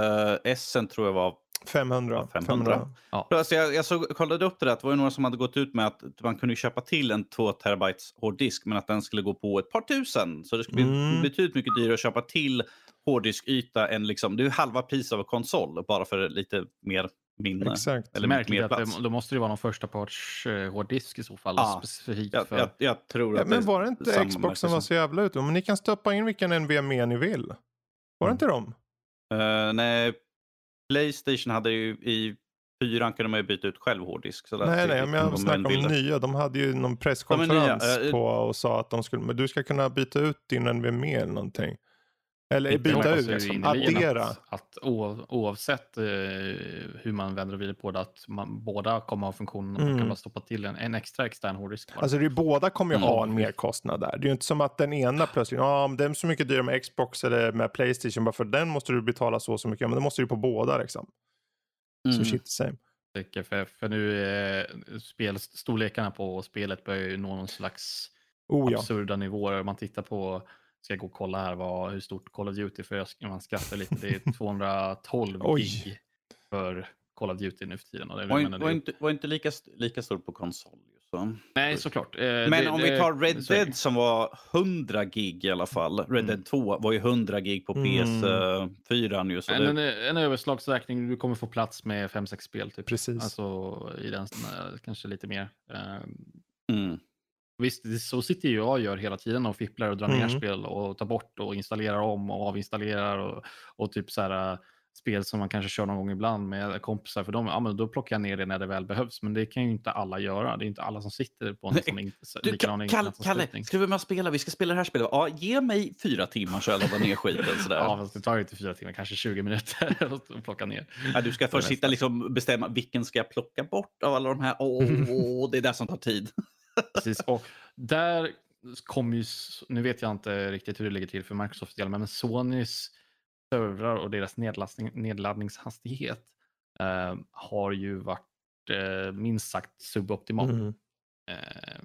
S'en tror jag var femhundra. femhundra. femhundra. Ja. Alltså, jag jag såg, kollade upp det där. Det var ju några som hade gått ut med att man kunde köpa till en två terabytes hårddisk, men att den skulle gå på ett par tusen. Så det skulle bli mm. betydligt mycket dyrare att köpa till hårddisk-yta än liksom, det är halva pris av en konsol, bara för lite mer minne. Exakt. Eller märkligt att det, då måste det vara någon första parts uh, hårddisk i så fall. Ja, specifikt för... jag, jag, jag tror att ja, men var det inte Xbox som var så jävla ut? Men ni kan stoppa in vilken N V M E ni vill. Var det mm. inte dem? Uh, nej, PlayStation hade ju i fyran kunde man ju byta ut själv hårddisk. Så nej, nej, men jag snackar om nya. De hade ju någon presskonferens nya, uh, på och sa att de skulle, men du ska kunna byta ut din N V M E eller någonting. Eller byta ut, liksom, addera. Att, att oavsett eh, hur man vänder och vrider på det, att man, båda kommer ha funktionen och mm. kan bara stoppa till en, en extra extern hårddisk. Alltså det är, båda kommer ju mm. ha en merkostnad där. Det är ju inte som att den ena plötsligt, ja ah, det är så mycket dyrare med Xbox eller med PlayStation, bara för den måste du betala så så mycket. Men det måste du på båda liksom. Mm. Så shit the same. För, för nu eh, spel, storlekarna på spelet börjar ju nå någon slags oh, ja. absurda nivåer. Man tittar på, ska jag gå och kolla här vad, hur stort Call of Duty, för jag, man skrattar lite, det är tvåhundratolv gig för Call of Duty nu för tiden. Och det var, menar, var det... inte, var inte lika, lika stort på konsol. Så. Nej, såklart. Eh, Men det, om det, vi tar Red sorry. Dead som var hundra gig i alla fall. Red mm. Dead två var ju hundra gig på P S fyra mm. nu. Så en, det... en överslagsräkning, du kommer få plats med fem sex spel typ. Precis. Alltså i den, kanske lite mer. Mm. Visst, så sitter jag och gör hela tiden och fipplar och drar ner mm. spel och tar bort och installerar om och avinstallerar och, och typ så här spel som man kanske kör någon gång ibland med kompisar för dem. Ja, men då plockar jag ner det när det väl behövs, men det kan ju inte alla göra. Det är inte alla som sitter på en sån in- du, likadan Kalle, ska vi med spela? Vi ska spela det här spelet. Ja, ge mig fyra timmar så jag laddar ner skiten sådär. Ja, fast det tar ju inte fyra timmar, kanske tjugo minuter att plocka ner. Ja, du ska först sitta liksom bestämma vilken ska jag plocka bort av alla de här. Åh, oh, oh, det är det som tar tid. Precis, och där kommer ju, nu vet jag inte riktigt hur det ligger till för Microsoft del, men Sonys servrar och deras nedladdning, nedladdningshastighet eh, har ju varit eh, minst sagt suboptimal mm. eh,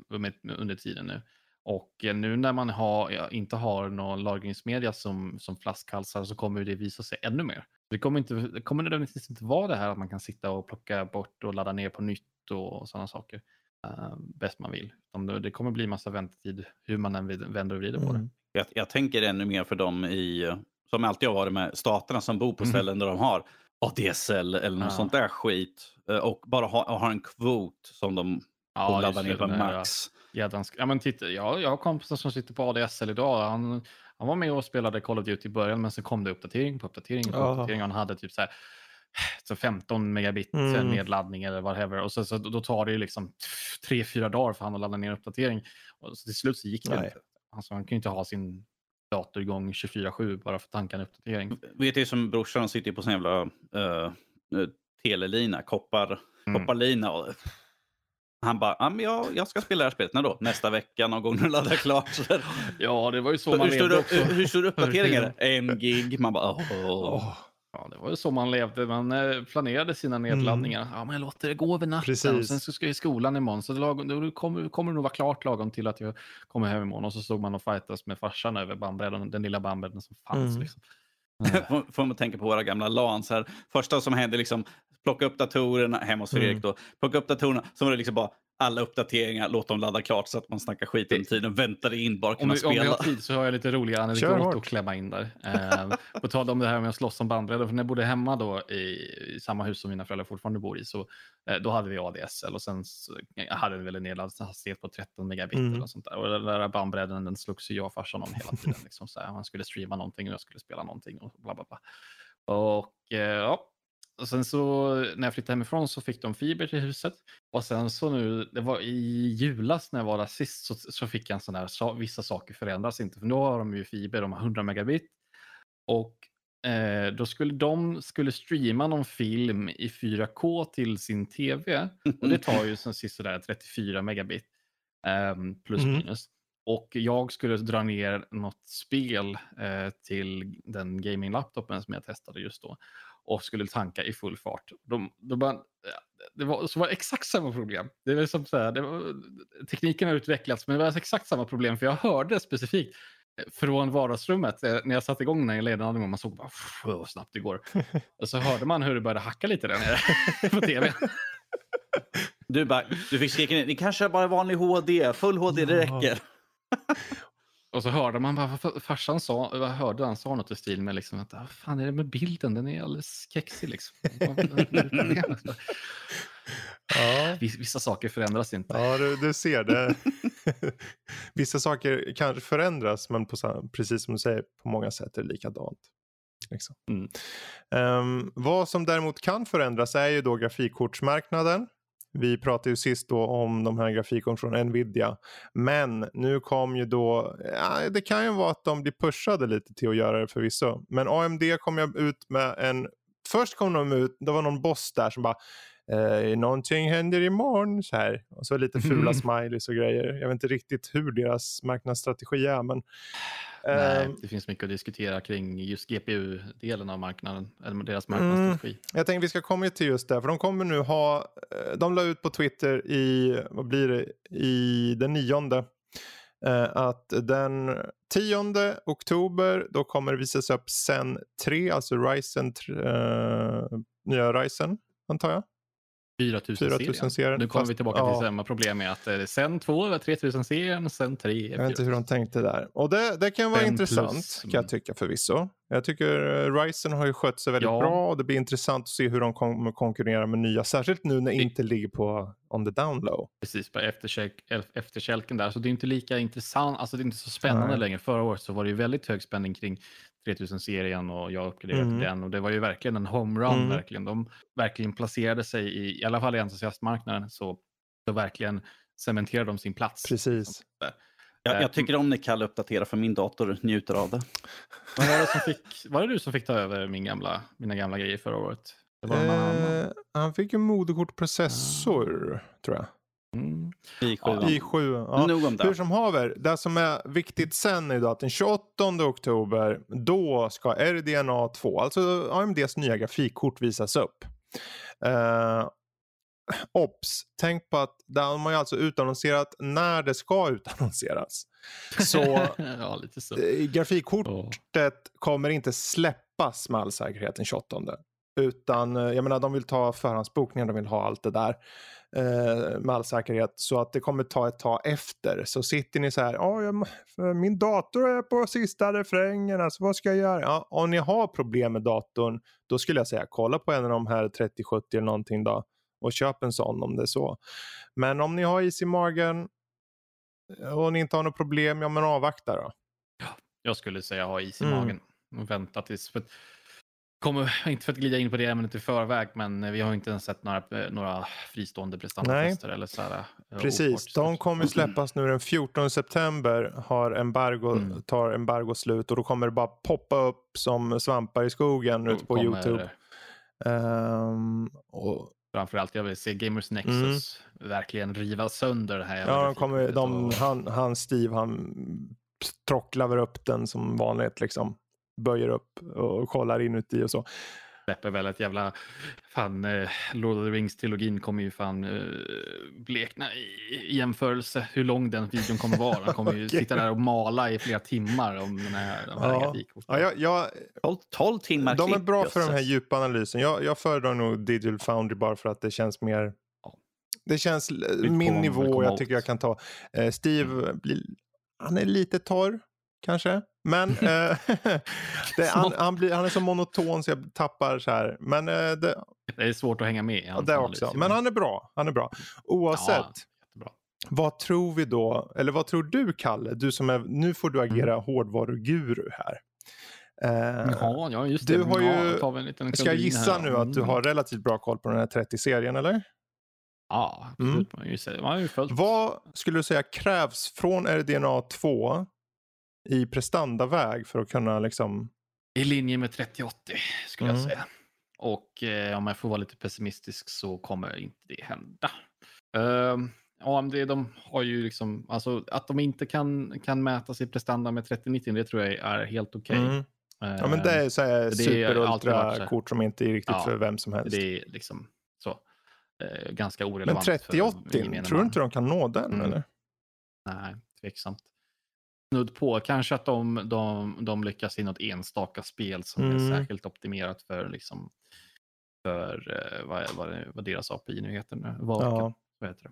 under tiden nu. Och nu när man har, ja, inte har någon lagringsmedia som, som flaskhalsar, så kommer det visa sig ännu mer. Det kommer, inte, det kommer nödvändigtvis inte vara det här att man kan sitta och plocka bort och ladda ner på nytt och sådana saker uh, bäst man vill. Det kommer bli massa väntetid hur man än vänder och vrider på det. Mm. Jag, jag tänker ännu mer för dem i, som alltid har varit med staterna som bor på ställen mm. där de har A D S L eller något ja. sånt där skit. Och bara ha, ha en kvot som de ja, laddar ner på max. Ja. Jädrans... Ja, men titta, jag, jag har kompisar som sitter på A D S L idag. Han, han var med och spelade Call of Duty i början, men så kom det uppdatering på uppdatering på uppdatering. Han hade typ så här, så femton megabit mm. nedladdning eller whatever. Och så, så, då tar det ju liksom tre fyra dagar för han att ladda ner uppdatering. Och så till slut så gick det Nej. inte. Alltså, han kan ju inte ha sin dator igång tjugofyra sju bara för tanken uppdatering. Vet du som brorsan sitter på sin jävla uh, telelina, koppar, mm. kopparlina och... Han bara, ah, men jag, jag ska spela det här spelet när då? Nästa vecka någon gång när du laddar klart. Ja, det var ju så, så man hur levde också. Hur stor uppdatering är det? En gig. Man bara, oh. Oh. Ja, det var ju så man levde. Man planerade sina nedladdningar. Mm. Ja, men jag låter det gå över natten. Precis. Sen ska jag i skolan imorgon. Så lag, då kommer, kommer det nog vara klart lagom till att jag kommer hem imorgon. Och så stod man och fightas med farsan över bandbredden, den lilla bandbredden som fanns mm. liksom. Mm. Får man tänka på våra gamla lans här. Första som hände liksom, plocka upp datorerna hemma hos Fredrik mm. då. Plocka upp datorerna, så var det liksom bara alla uppdateringar, låt dem ladda klart så att man snackar skit om tiden, väntade in bara kunna om, spela. Om jag har tid så har jag lite roliga anekdoter att klämma in där. Eh, på tal om det här med att slåss om bandbredden, för när jag bodde hemma då i, i samma hus som mina föräldrar fortfarande bor i, så eh, då hade vi A D S L och sen så, hade vi väl en nedladdningshastighet på tretton megabit mm. eller sånt där. Och den där bandbredden, den slogs ju jag och farsan om hela tiden. Liksom, så här, man skulle streama någonting och jag skulle spela någonting och bla bla bla. Och eh, ja. Och sen så när jag flyttade hemifrån så fick de fiber till huset. Och sen så nu, det var i julas när jag var där sist, så, så fick jag en sån här, så, vissa saker förändras inte. För nu har de ju fiber, de har hundra megabit. Och eh, då skulle de skulle streama någon film i fyra K till sin tv. Och det tar ju sen sist sådär trettiofyra megabit eh, plus mm. minus. Och jag skulle dra ner något spel eh, till den gaming-laptopen som jag testade just då. Och skulle tanka i full fart. De, de bara, det var, så var det exakt samma problem. Det var som så här, det var, tekniken har utvecklats, men det var exakt samma problem. För jag hörde specifikt från vardagsrummet, när jag satte igång den här ledande och man såg bara hur snabbt det går. Och så hörde man hur det började hacka lite där nere på tv. Du bara, du fick skrika ner, det kanske är bara vanlig H D, full H D, det räcker. Och så hörde man bara, farsan sa, jag hörde han sa något i stil med liksom att, vad fan är det med bilden? Den är alldeles kexig liksom. Ja. Vissa saker förändras inte. Ja, du, du ser det. Vissa saker kanske förändras, men på, precis som du säger, på många sätt är det likadant. Liksom. Mm. Um, vad som däremot kan förändras är ju då grafikkortsmarknaden. Vi pratade ju sist då om de här grafiken från Nvidia. Men nu kom ju då... Ja, det kan ju vara att de blir pushade lite till att göra det förvisso. Men A M D kom jag ut med en... Först kom de ut... Det var någon boss där som bara... Eh, någonting händer imorgon så här. Och så lite fula mm. smileys och grejer. Jag vet inte riktigt hur deras marknadsstrategi är, men... Nej, eh, det finns mycket att diskutera kring just G P U-delen av marknaden. Eller deras marknadsstrategi. Mm, jag tänkte vi ska komma till just det. För de kommer nu ha... De la ut på Twitter i... Vad blir det? I den nionde. Eh, att den tionde oktober då kommer det visas upp Zen tre. Alltså Ryzen... Eh, nya Ryzen, antar jag. fyra tusen serien. Nu kommer vi tillbaka till ja. samma problem med att eh, sen två, tre tusen serien, sen tre. Jag vet inte hur de tänkte där. Och det, det kan vara fem intressant plus, kan jag tycka förvisso. Jag tycker Ryzen har ju skött sig väldigt ja. bra och det blir intressant att se hur de kommer konkurrera med nya. Särskilt nu när det inte ligger på on the down low. Precis, på efterkälken där. Så det är inte lika intressant, alltså det är inte så spännande Nej. längre. Förra året så var det ju väldigt hög spänning kring tre tusen serien och jag uppgraderade mm. den och det var ju verkligen en homerun mm. verkligen. De verkligen placerade sig i, i alla fall i entusiastmarknaden så, så verkligen cementerade de sin plats. Precis. Jag, jag tycker om ni kallar uppdatera för min dator njuter av det. Vad var det som fick, var det du som fick ta över min gamla, mina gamla grejer förra året? Det var eh, han fick ju moderkortprocessor mm. tror jag. Mm. i sju. Ja. I sju ja. Hur som haver, det som är viktigt sen är att den tjugoåttonde oktober då ska R D N A två, alltså A M D:s nya grafikkort, visas upp. Uh, Ops, tänk på att där har man ju alltså utannonserat när det ska utannonseras. Så, ja, lite så. Grafikkortet oh. kommer inte släppas med all säkerhet den tjugoåttonde. Utan jag menar, de vill ta förhandsbokningen, de vill ha allt det där eh, med all säkerhet. Så att det kommer ta ett tag efter. Så sitter ni så här, oh, jag, min dator är på sista refrängen, alltså vad ska jag göra? Ja, om ni har problem med datorn, då skulle jag säga kolla på en av de här trettio sjuttio eller någonting då. Och köp en sån om det är så. Men om ni har is i magen och ni inte har något problem, ja men avvakta då. Ja, jag skulle säga ha is i mm. magen och vänta tills... För att, kommer, inte för att glida in på det ämnet i förväg, men vi har inte ens sett några, några fristående prestandatester eller så här. Precis, de kommer släppas nu den fjortonde september, har embargo, mm. tar embargo slut och då kommer det bara poppa upp som svampar i skogen då, ute på kommer... YouTube. Um, och framförallt jag vill se Gamers Nexus mm. verkligen riva sönder det här. Ja, de kommer, de, han, han Steve han trocklar upp den som vanligt liksom, böjer upp och kollar inuti och så. Släpper väl ett jävla fan, eh, Lord of the Rings-trilogin kommer ju fan eh, blekna i, i jämförelse hur lång den videon kommer vara. Den kommer ju okay. sitta där och mala i flera timmar om den här, den här ja. grafikkorten. Ja, jag, jag, tolv timmar de klipp, är bra för den här djupa analysen. Jag, jag föredrar nog Digital Foundry bara för att det känns mer... Ja. Det känns min kommer, nivå jag tycker jag kan ta. Eh, Steve, mm. blir, han är lite torr kanske. Men eh, det, han, han, blir, han är så monoton så jag tappar så här. Men, eh, det, det är svårt att hänga med. Det också. Men han är bra. Han är bra. Oavsett, ja, vad tror vi då? Eller vad tror du, Kalle? Du som är, nu får du agera mm. hårdvaruguru här. Eh, ja, ja, just det. Du har ju, ja, jag ska jag gissa här. nu att du har relativt bra koll på den här trettio-serien, eller? Ja, absolut. Mm. Man ju säga, man har ju följt. Vad skulle du säga krävs från R D N A två i prestandaväg för att kunna liksom... I linje med trettio åttio skulle mm. jag säga. Och eh, om jag får vara lite pessimistisk så kommer inte det hända. Uh, A M D, de har ju liksom... Alltså att de inte kan, kan mäta sig prestanda med trettio nittio, det tror jag är helt okej. Okay. Mm. Uh, ja men det är så här super-ultra-kort som inte är riktigt ja, för vem som helst. Det är liksom så. Uh, ganska orelevant. Men trettio åttio, tror du inte de kan nå den mm. eller? Nej, tveksamt. Snudd på. Kanske att de, de, de lyckas i något enstaka spel som mm. är särskilt optimerat för liksom för eh, vad, vad, vad deras A P I nu heter nu. Vad, ja. vad heter det?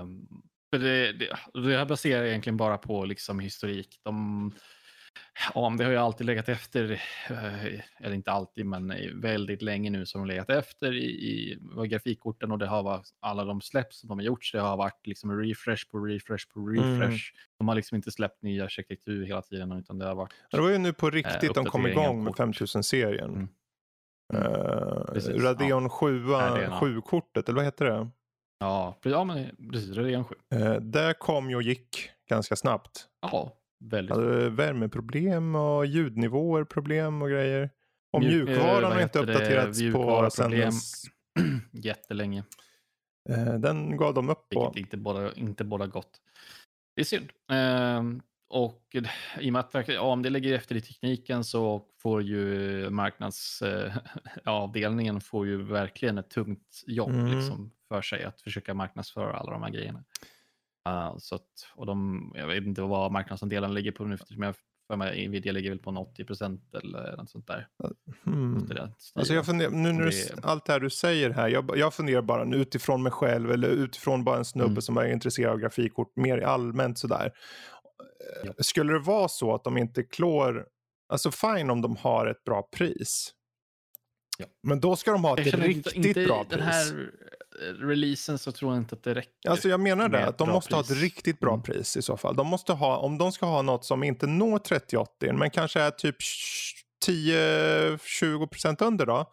Um, för det, det, det här baserar egentligen bara på liksom historik. De, A M D har ju alltid legat efter, eller inte alltid men väldigt länge nu som de legat efter i, i grafikkorten, och det har varit alla de släpp som de har gjort, så det har varit liksom refresh på refresh på refresh. Mm. De har liksom inte släppt nya arkitektur hela tiden, utan det har varit... Det var ju nu på riktigt äh, de kom igång med femtusen-serien. Mm. Mm. Uh, Radeon ja. sju-kortet, eller vad heter det? Ja, ja men precis, Radeon sju. Uh, där kom ju och gick ganska snabbt. Ja. Väldigt. Alltså, värmeproblem och ljudnivåer problem och grejer. Och Mjuk- mjukvaran har inte uppdaterats på sen jättelänge. Den gav de upp på. Inte bara, inte bara gott. Det är synd. Ehm, och i och med att A M D ligger efter i tekniken så får ju marknadsavdelningen äh, får ju verkligen ett tungt jobb mm. liksom, för sig att försöka marknadsföra alla de här grejerna. Uh, så att, och de, jag vet inte vad marknadsandelen ligger på nu, men jag för mig Nvidia ligger väl på åttio procent eller något sånt där. Mm. Det där alltså jag funderar, nu när det... du, allt det här du säger här, jag, jag funderar bara nu utifrån mig själv eller utifrån bara en snubbe mm. som är intresserad av grafikkort mer allmänt sådär. Ja. Skulle det vara så att de inte klår, alltså fine om de har ett bra pris. Ja. Men då ska de ha ett riktigt inte bra pris. Den här releasen så tror jag inte att det räcker. Alltså jag menar det, att de måste pris. ha ett riktigt bra mm. pris i så fall. De måste ha, om de ska ha något som inte når trettio åttio men kanske är typ tio till tjugo procent under då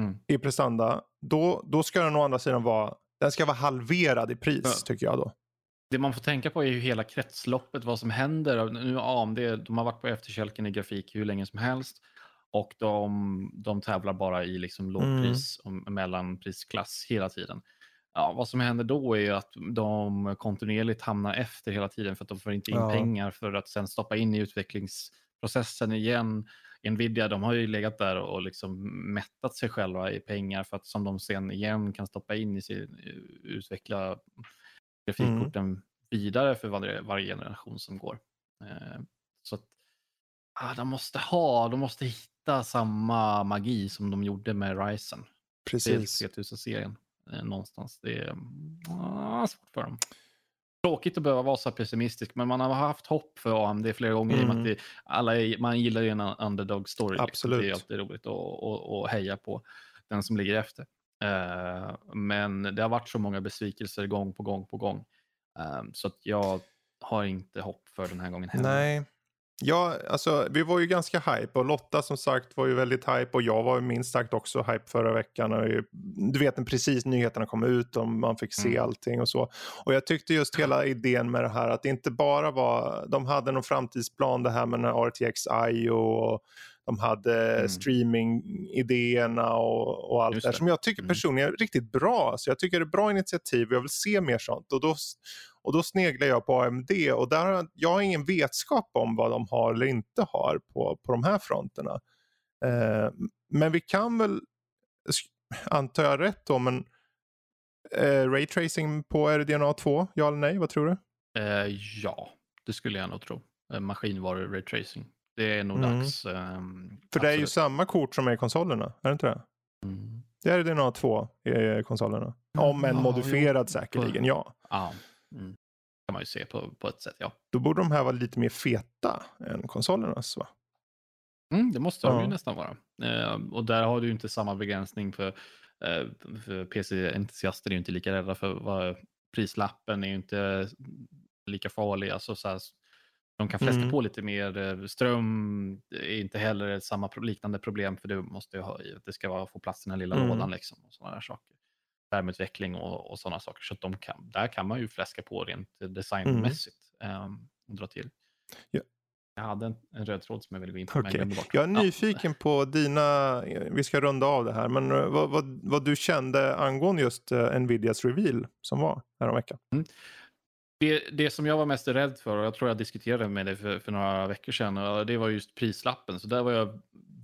mm. i prestanda, då, då ska den å andra sidan vara, den ska vara halverad i pris ja. tycker jag då. Det man får tänka på är ju hela kretsloppet, vad som händer. Nu A M D, de har varit på efterkälken i grafik hur länge som helst. Och de, de tävlar bara i liksom lågpris mm. och mellanprisklass hela tiden. Ja, vad som händer då är ju att de kontinuerligt hamnar efter hela tiden för att de får inte in ja. pengar för att sen stoppa in i utvecklingsprocessen igen Nvidia, de har ju legat där och liksom mättat sig själva i pengar för att som de sen igen kan stoppa in i sin, utveckla grafikkorten mm. vidare för varje, varje generation som går. Eh, så att ah, de måste ha, de måste hitta samma magi som de gjorde med Ryzen. Precis. tre tusen-serien eh, någonstans. Det är ah, svårt för dem. Tråkigt att behöva vara så pessimistisk, men man har haft hopp för A M D flera gånger mm. i och med att det, alla är, man gillar ju en underdog story. Absolut. Liksom. Det är alltid roligt att och, och heja på den som ligger efter. Uh, men det har varit så många besvikelser gång på gång på gång. Uh, så att jag har inte hopp för den här gången heller. Nej. Ja, alltså vi var ju ganska hype och Lotta som sagt var ju väldigt hype och jag var ju minst sagt också hype förra veckan och ju, du vet när precis nyheterna kom ut och man fick se mm. allting och så. Och jag tyckte just hela idén med det här att det inte bara var, de hade någon framtidsplan det här med den här R T X I O och de hade mm. streaming-idéerna och, och allt det där som jag tycker personligen är riktigt bra. Så jag tycker det är bra initiativ och jag vill se mer sånt. Och då, och då sneglar jag på A M D och där har jag har ingen vetskap om vad de har eller inte har på, på de här fronterna. Eh, men vi kan väl, antar jag rätt då, men eh, raytracing på R D N A två, ja eller nej, vad tror du? Eh, ja, det skulle jag nog tro. Eh, maskinvaru raytracing. Det är nog mm. dags. Um, För det absolut. Är ju samma kort som är i konsolerna, är det inte det? Mm. Det är R D N A två i konsolerna. Om en ja, modifierad ja. Säkerligen, ja. Ja, mm. kan man ju se på, på ett sätt, ja. Då borde de här vara lite mer feta än konsolernas, va? Mm, det måste de ja. Ju nästan vara. Uh, och där har du ju inte samma begränsning för, uh, för P C-entusiaster är ju inte lika rädda för vad prislappen är ju inte lika farlig, alltså så här. De kan fläska mm. på lite mer. Ström är inte heller samma liknande problem för du måste ju ha, det ska vara, få plats i den lilla mm. lådan liksom och sådana här saker. Värmeutveckling och, och sådana saker. Så de kan, där kan man ju fläska på rent designmässigt mm. um, och dra till. Ja. Jag hade en, en röd tråd som jag ville gå in på. Okay. Jag är nyfiken ja. På dina, vi ska runda av det här, men vad, vad, vad du kände angående just uh, Nvidias reveal som var häromveckan. Mm. Det, det som jag var mest rädd för, och jag tror jag diskuterade med dig för, för några veckor sedan, och det var just prislappen. Så där var jag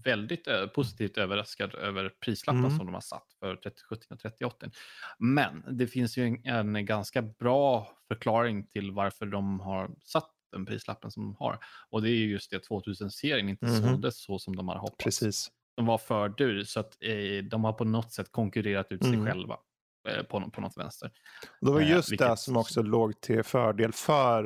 väldigt ö- positivt överraskad över prislappen mm. som de har satt för trettio sjuttio och trettio åttio. Men det finns ju en, en ganska bra förklaring till varför de har satt den prislappen som de har. Och det är ju just det, tvåtusen-serien inte mm. såldes så som de har hoppats. Precis. De var för dyr, så att eh, de har på något sätt konkurrerat ut sig mm. själva. På, på något vänster. Det var just eh, vilket... det som också låg till fördel för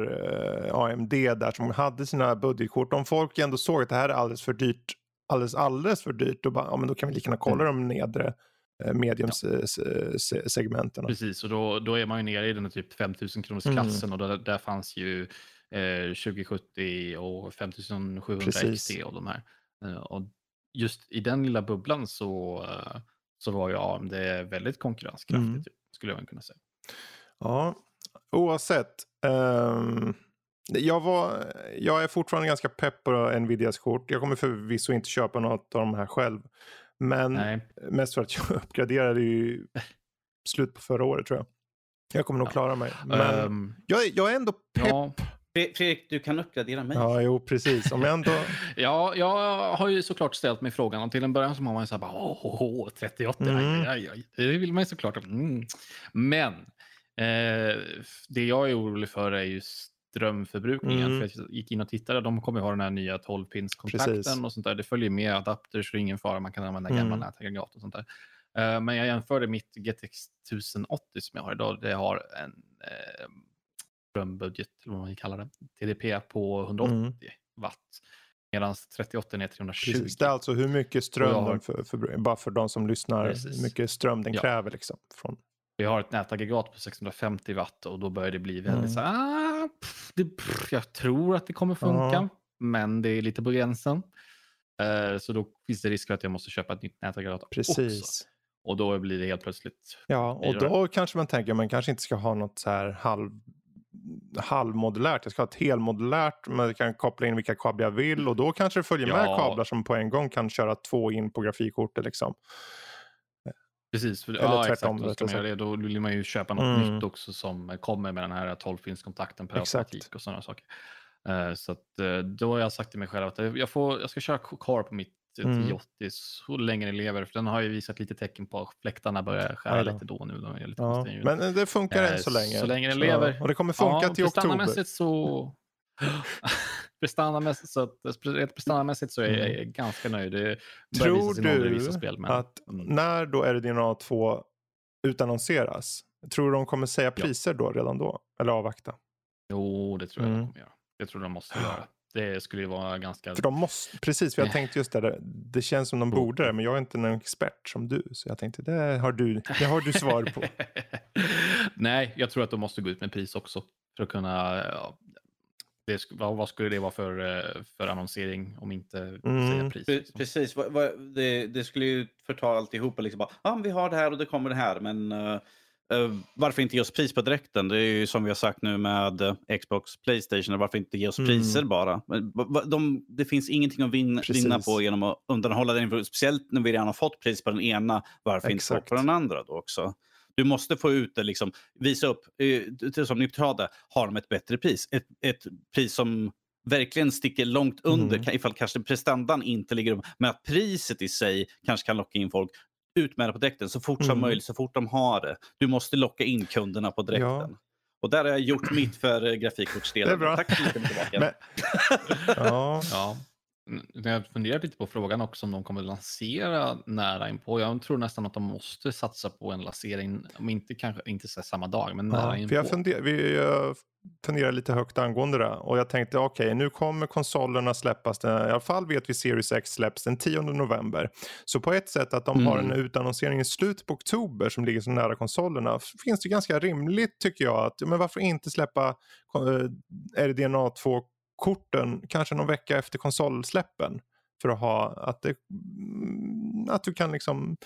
eh, A M D där som hade sina budgetkort. Om folk ändå såg att det här är alldeles för dyrt, alldeles alldeles för dyrt, då, bara, ja, men då kan vi lika gärna kolla de nedre eh, mediumsegmenten. Ja. Precis, och då, då är man ju nere i den typ femtusen-kronorsklassen mm. och då, där fanns ju eh, tjugo sjuttio och femtusensjuhundra X T och de här. Eh, och just i den lilla bubblan så... Eh, så var ju A M D väldigt konkurrenskraftigt, mm. skulle jag kunna säga. Ja, oavsett. Um, jag, var, jag är fortfarande ganska pepp på Nvidias kort. Jag kommer förvisso inte köpa något av de här själv. Men Nej. Mest för att jag uppgraderade ju slut på förra året, tror jag. Jag kommer nog ja. Klara mig. Men um, jag, jag är ändå pepp. Ja. Fredrik, du kan uppgradera mig. Ja, jo, precis. Om ändå... ja, jag har ju såklart ställt mig frågan. Och till en början så har man ju såhär, åh, trettioåtta, mm. aj, aj. Det vill man ju såklart. Mm. Men eh, det jag är orolig för är ju strömförbrukningen. Mm. För jag gick in och tittade, de kommer ju ha den här nya tolv-pins-kontakten och sånt där. Det följer med adapters, det är ingen fara, man kan använda mm. gamla nätaggregat och sånt där. Eh, men jag jämförde mitt G T X tusen åttio som jag har idag. Det har en... Eh, strömbudget, vad man kallar det, T D P på hundraåttio mm. watt, medan trettioåtta är trehundratjugo. Precis, det är alltså hur mycket ström har... den för, för, bara för de som lyssnar, Precis. Hur mycket ström den ja. Kräver liksom. Från... Vi har ett nätaggregat på sexhundrafemtio watt och då börjar det bli väldigt mm. så ah, pff, det, pff, jag tror att det kommer funka, mm. men det är lite på gränsen. Uh, så då finns det risk för att jag måste köpa ett nytt nätaggregat Precis. Också. Och då blir det helt plötsligt. Ja, och då kanske man tänker, man kanske inte ska ha något så här halv halvmodulärt, jag ska ha ett helmodulärt, man kan koppla in vilka kablar jag vill och då kanske det följer ja. Med kablar som på en gång kan köra två in på grafikkortet liksom. Precis, för, eller ja, tvärtom. Exakt, då, ska man, då vill man ju köpa något mm. nytt också som kommer med den här tolv-pins-kontakten per automatik och sådana saker. Uh, så att, uh, då har jag sagt till mig själv att jag, får, jag ska köra kar på mitt tio åttio mm. så länge det lever, för den har ju visat lite tecken på att fläktarna börjar skära Ajda. lite då nu. De är lite ja. Men det funkar än uh, så länge. Så länge den lever. Och det kommer funka ja, till oktober. Så... prestandamässigt, så att, prestandamässigt så är jag mm. ganska nöjd. Det tror du spel, men... att när då R D N A två utannonseras, tror du de kommer säga priser ja. då redan då? Eller avvakta? Jo, det tror jag mm. de kommer göra. Jag tror de måste göra. Det skulle ju vara ganska... För de måste, precis, för jag tänkte just det. Det känns som de borde det, men jag är inte någon expert som du. Så jag tänkte, det har du, det har du svar på. Nej, jag tror att de måste gå ut med pris också. För att kunna... Ja, det, vad skulle det vara för, för annonsering om inte mm. säga pris? Liksom. Precis, vad, vad, det, det skulle ju förta alltihopa. Liksom bara, ah, vi har det här och det kommer det här, men... Uh... Uh, varför inte ge oss pris på direkten? Det är ju som vi har sagt nu med uh, Xbox, Playstation, varför inte ge oss mm. priser bara? Men, b- b- de, det finns ingenting att vinna, vinna på genom att undanhålla den, speciellt när vi redan har fått pris på den ena, varför Exakt. inte på den andra då också? Du måste få ut det, liksom, visa upp, uh, som ni pratade, har de ett bättre pris? Ett, ett pris som verkligen sticker långt under, mm. ifall kanske prestandan inte ligger upp, men att priset i sig kanske kan locka in folk. Ut med det på direkten så fort som mm. möjligt, så fort de har det. Du måste locka in kunderna på direkten. Ja. Och där har jag gjort mitt för äh, grafikkortsdelen. Tack så mycket tillbaka. Men... ja. ja. Jag funderar lite på frågan också om de kommer lansera nära inpå. Jag tror nästan att de måste satsa på en lansering, om inte kanske inte samma dag, men nära ja, inpå. För jag funder, vi jag funderar lite högt angående det. Och jag tänkte, okej, okay, nu kommer konsolerna släppas. Den, i alla fall vet vi Series X släpps den tionde november. Så på ett sätt att de mm. har en utannonsering i slutet på oktober som ligger så nära konsolerna. Finns det ganska rimligt, tycker jag, att men varför inte släppa R D N A två korten kanske någon vecka efter konsolsläppen, för att ha att, det, att du kan liksom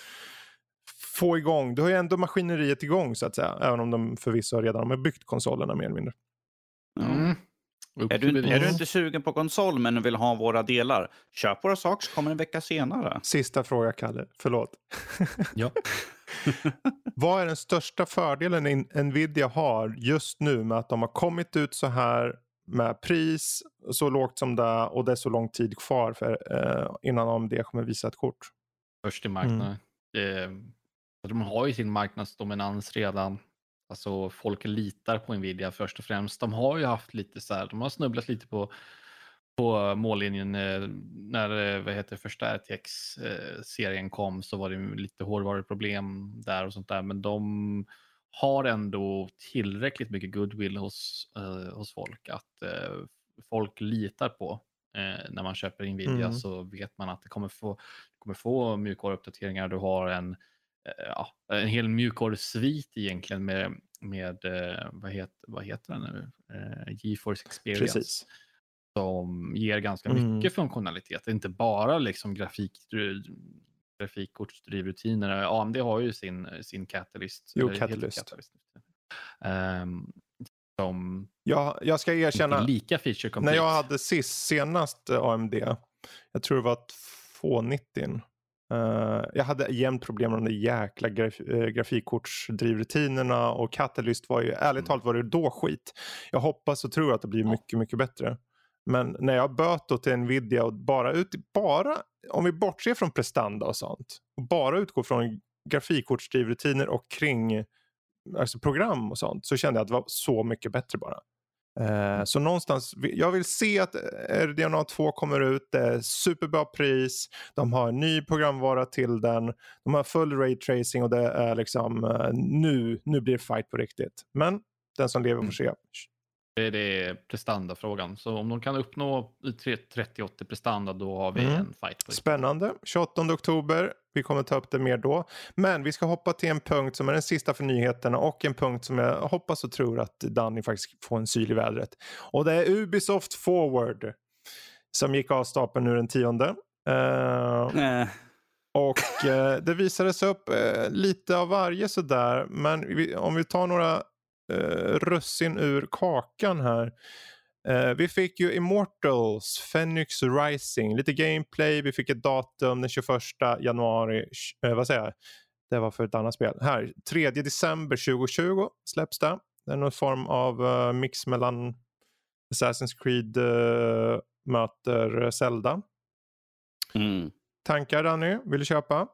få igång, du har ju ändå maskineriet igång så att säga, även om de förvisso redan har byggt konsolerna mer eller mindre. Mm. Är, du, är du inte sugen på konsol men vill ha våra delar, köp våra saker, kommer en vecka senare. Sista fråga, Kalle, förlåt. Ja. Vad är den största fördelen Nvidia har just nu med att de har kommit ut så här med pris så lågt som det, och det är så lång tid kvar för, eh, innan om det kommer visa ett kort? Först i marknaden. Mm. Eh, de har ju sin marknadsdominans redan. Alltså folk litar på Nvidia först och främst. De har ju haft lite så här, de har snubblat lite på, på mållinjen. Eh, när vad heter, första R T X-serien eh, kom så var det lite hårdvaruproblem där och sånt där. Men de... har ändå tillräckligt mycket goodwill hos, eh, hos folk att eh, folk litar på eh, när man köper Nvidia mm. så vet man att det kommer få, kommer få mjukvaruuppdateringar. Du har en, eh, ja, en hel mjukvarusvit egentligen med, med eh, vad, heter, vad heter den nu? Eh, GeForce Experience. Precis. Som ger ganska mycket mm. funktionalitet. Inte bara liksom grafik... grafikkortsdrivrutiner. A M D har ju sin, sin Catalyst. Jo, Catalyst. Catalyst. Um, som ja, jag ska erkänna, lika feature complete. När jag hade sist, senast A M D, jag tror det var två nittio. Uh, jag hade jämnt problem med de jäkla graf- grafikkortsdrivrutinerna, och Catalyst var ju, ärligt mm. talat var det då skit. Jag hoppas och tror att det blir ja. mycket, mycket bättre. Men när jag böt då till Nvidia och bara ut, bara om vi bortser från prestanda och sånt och bara utgår från grafikkortsdrivrutiner och kring alltså program och sånt, så kände jag att det var så mycket bättre bara. Eh, så någonstans, jag vill se att R D N A två kommer ut, det är superbra pris, de har en ny programvara till den, de har full ray tracing och det är liksom nu, nu blir det fight på riktigt. Men den som lever får se. Det är prestandafrågan. Så om de kan uppnå trettio åttio prestanda, då har vi mm. en fight. På Spännande. tjugoåttonde oktober. Vi kommer ta upp det mer då. Men vi ska hoppa till en punkt som är den sista för nyheterna, och en punkt som jag hoppas och tror att Danny faktiskt får en syl i vädret. Och det är Ubisoft Forward som gick av stapeln nu den tionde. Uh, Nej. Och uh, det visades upp uh, lite av varje sådär. Men vi, om vi tar några Uh, russin ur kakan här. Uh, vi fick ju Immortals Fenyx Rising, lite gameplay, vi fick ett datum den tjugoförsta januari, uh, vad säger jag? Det var för ett annat spel. Här, tredje december tjugotjugo släpps det. Det är någon form av uh, mix mellan Assassin's Creed uh, möter Zelda. Mm. Tankar där nu? Vill du köpa?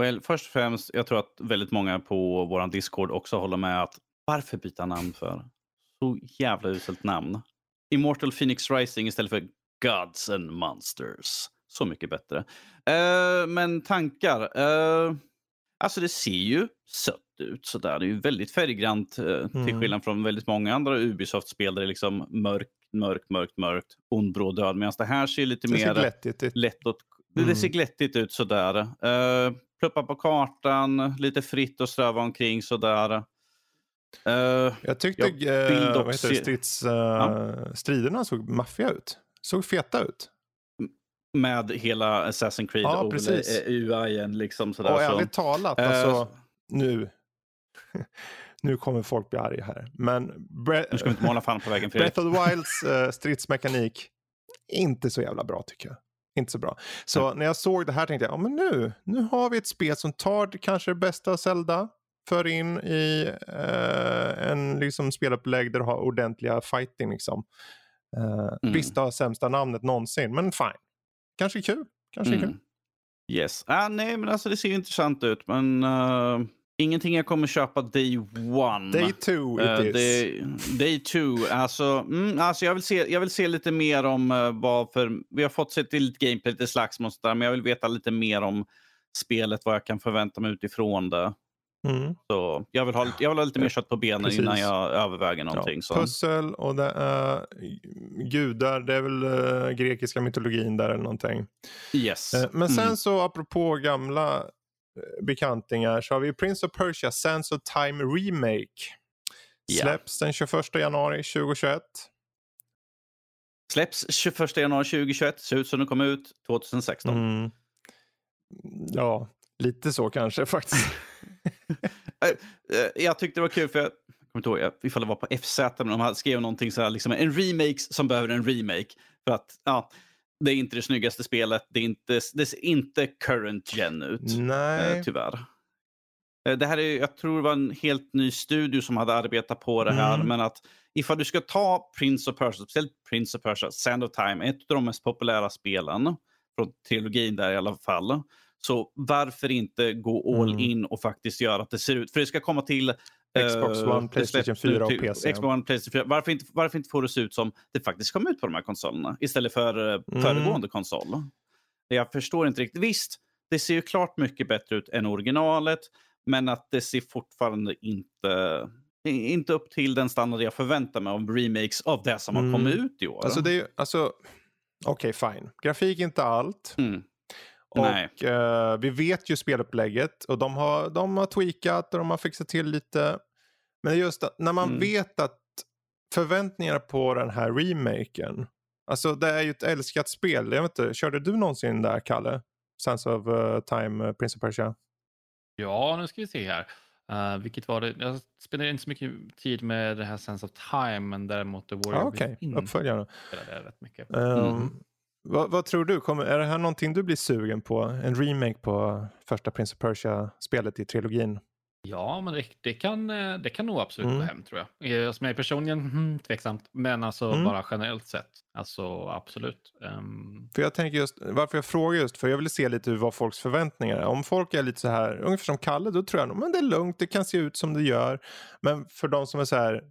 Well, först och främst, jag tror att väldigt många på våran Discord också håller med att varför byta namn för? Så jävla uselt namn. Immortal Phoenix Rising istället för Gods and Monsters. Så mycket bättre. Uh, men tankar. Uh, alltså det ser ju sött ut sådär. Det är ju väldigt färggrant uh, mm. till skillnad från väldigt många andra Ubisoft-spel där det är liksom mörkt, mörkt, mörkt, mörkt. Ond, bråd, död. Medan det här ser lite det mer ser lätt åt. Mm. Det ser glättigt ut sådär. Uh, pluppa på kartan. Lite fritt och ströva omkring sådär. Uh, jag tyckte jag uh, också... strids, uh, ja. striderna såg maffiga ut. Såg feta ut. Med hela Assassin's Creed ja, och U I:en liksom sådär. Och ärligt så. talat, uh, alltså nu nu kommer folk bli arga här. Men bre- nu ska vi inte måla fan på vägen. Breath of the Wilds uh, stridsmekanik inte så jävla bra tycker jag. Inte så bra. Så mm. när jag såg det här tänkte jag, ja men nu, nu har vi ett spel som tar det kanske det bästa av Zelda. För in i uh, en liksom spelupplägg där du har ordentliga fighting liksom. Uh, mm. Visst har sämsta namnet någonsin, men fine. Kanske kul, kanske mm. kul. Yes. Ah, nej, men alltså det ser ju intressant ut, men uh, ingenting jag kommer köpa day one. Day two it uh, is. Day, day two, alltså, mm, alltså jag vill se, jag vill se lite mer om uh, vad för, vi har fått se till lite gameplay, lite slagsmål där, men jag vill veta lite mer om spelet, vad jag kan förvänta mig utifrån det. Mm. Så jag vill ha lite, jag vill ha lite mer kött på benen Precis. innan jag överväger någonting. Ja, så. Pussel och det är gudar, det är väl uh, grekiska mytologin där eller någonting. Yes. Uh, men sen mm. så apropå gamla uh, bekantingar så har vi Prince of Persia Sands of Time Remake. Yeah. Släpps den tjugoförsta januari tjugohundratjugoett. Släpps tjugoförsta januari tjugohundratjugoett, ser ut som den kom ut tjugosexton. Mm. Ja, lite så kanske faktiskt. Jag tyckte det var kul för jag kommer inte ihåg ifall det var på F Z men de hade skrev någonting så här liksom en remake som behöver en remake för att ja det är inte det snyggaste spelet, det är inte det ser inte current gen ut. Nej. Tyvärr. Det här är jag tror det var en helt ny studio som hade arbetat på det här mm. men att ifall du ska ta Prince of Persia, speciellt Prince of Persia Sand of Time, ett av de mest populära spelen från trilogin där i alla fall. Så varför inte gå all mm. in och faktiskt göra att det ser ut? För det ska komma till Xbox uh, One, PlayStation fyra och P C. Xbox One, PlayStation fyra. Varför inte, varför inte få det se ut som det faktiskt kommer ut på de här konsolerna? Istället för uh, mm. föregående konsol. Jag förstår inte riktigt. Visst, det ser ju klart mycket bättre ut än originalet. Men att det ser fortfarande inte, inte upp till den standard jag förväntar mig av remakes av det som mm. har kommit ut i år. Alltså, det är ju, alltså, okej, okay, fine. Grafik inte allt. Mm. Och eh, vi vet ju spelupplägget och de har, de har tweakat och de har fixat till lite. Men just att, när man mm. vet att förväntningarna på den här remaken. Alltså det är ju ett älskat spel. Jag vet inte, körde du någonsin där Kalle? Sands of uh, Time, uh, Prince of Persia? Ja, nu ska vi se här. Uh, vilket var det? Jag spenderade inte så mycket tid med det här Sands of Time. Men däremot The Warrior ah, okay. Within. Uppföljaren. Det är rätt mycket. Um, mm. Vad, vad tror du? Kommer, är det här någonting du blir sugen på? En remake på första Prince of Persia-spelet i trilogin? Ja, men det, det, kan, det kan nog absolut mm. gå hem, tror jag. Som jag är personligen, mm, tveksamt. Men alltså mm. bara generellt sett. Alltså, absolut. Um... För jag tänker just, varför jag frågar just, för jag vill se lite vad folks förväntningar är. Om folk är lite så här, ungefär som Kalle, då tror jag nog, men det är lugnt, det kan se ut som det gör. Men för de som är så här...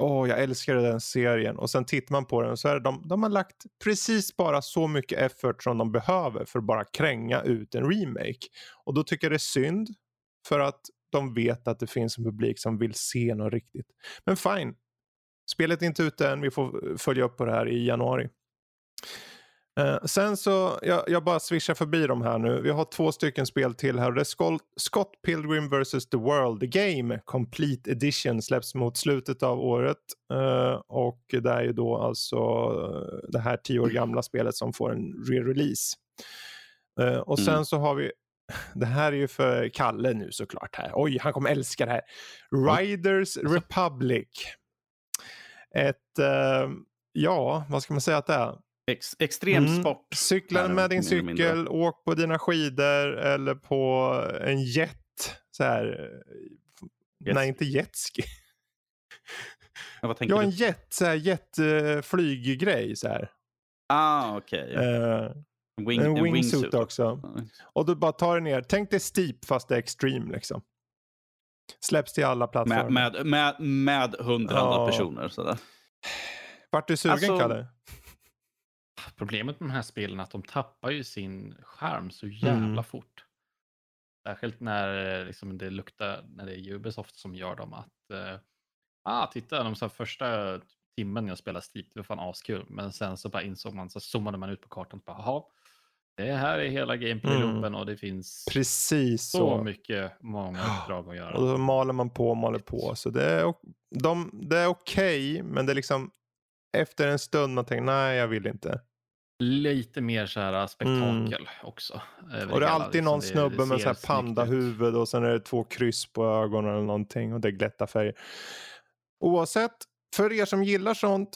Åh, oh, jag älskar den serien. Och sen tittar man på den så här. De, de har lagt precis bara så mycket effort som de behöver för att bara kränga ut en remake. Och då tycker jag det är synd. För att de vet att det finns en publik som vill se något riktigt. Men fine. Spelet är inte ute än. Vi får följa upp på det här i januari. Eh, sen så, jag, jag bara swishar förbi de här nu. Vi har två stycken spel till här. Och det är Skol- Scott Pilgrim versus. The World. The Game Complete Edition släpps mot slutet av året. Eh, och det är ju då alltså det här tio år gamla spelet som får en re-release. Eh, och sen mm. så har vi, det här är ju för Kalle nu såklart här. Oj, han kommer älska det här. Riders mm. Republic. Ett, eh, ja, vad ska man säga att det är? Ex- extremsport. Mm. Cykla med din cykel, åk på dina skidor eller på en jet. Så här. Yes. Nej, inte jetski. Ja, vad tänker jag du? En jet, jetflyggrej så här. Ah, okej. Okay, okay. uh, Wing, en wingsuit, wingsuit också. Mm. Och du bara tar den ner. Tänk dig Steep fast det är extreme liksom. Släpps till alla plattformar. Med, med, med, med hundra andra ja. personer. Sådär. Vart du sugen, alltså, Kalle? Problemet med de här spelen är att de tappar ju sin skärm så jävla mm. fort. Särskilt när liksom, det luktar, när det är Ubisoft som gör dem att eh, ah, titta, de så här, första timmen jag spelade Steep, det var fan askul. Men sen så bara insåg man, så zoomade man ut på kartan och bara, jaha, det här är hela gameplay-loopen mm. och det finns precis så, så mycket många uppdrag att göra. Och då maler man på, maler på. Så det är, de, det är okej, okay, men det är liksom efter en stund man tänker, nej jag vill inte. Lite mer så här spektakel mm. också. Och det är alltid liksom, någon det, snubbe det med så här pandahuvud och sen är det två kryss på ögonen eller någonting och det är glätta färger. Oavsett, för er som gillar sånt,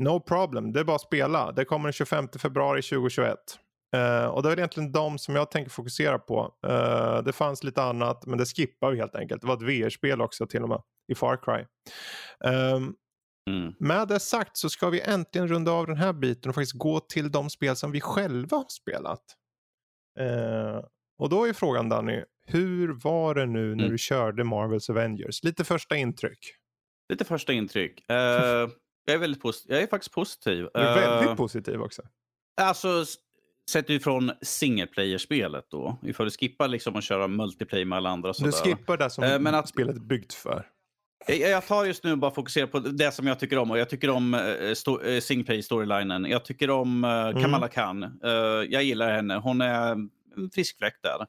no problem, det är bara att spela. Det kommer den tjugofemte februari tjugohundratjugoett. Uh, och det var egentligen de som jag tänker fokusera på. Uh, det fanns lite annat, men det skippar vi helt enkelt. Det var ett V R-spel också till och med, i Far Cry. Um, Mm. Med det sagt så ska vi äntligen runda av den här biten och faktiskt gå till de spel som vi själva har spelat. Eh, och då är frågan, Danny, hur var det nu när mm. du körde Marvel's Avengers? Lite första intryck. Lite första intryck. Eh, jag är väldigt posit- jag är faktiskt positiv. Du är väldigt eh, positiv också. Alltså, sett ifrån singleplayer-spelet då. Ifall du skippar liksom att köra multiplayer med alla andra. Sådär. Du skippar det som eh, men att... spelet är byggt för. Jag tar just nu bara fokusera på det som jag tycker om. Och jag tycker om sto- Singpay storylinen. Jag tycker om uh, Kamala mm. Khan. Uh, jag gillar henne. Hon är en frisk fläkt där.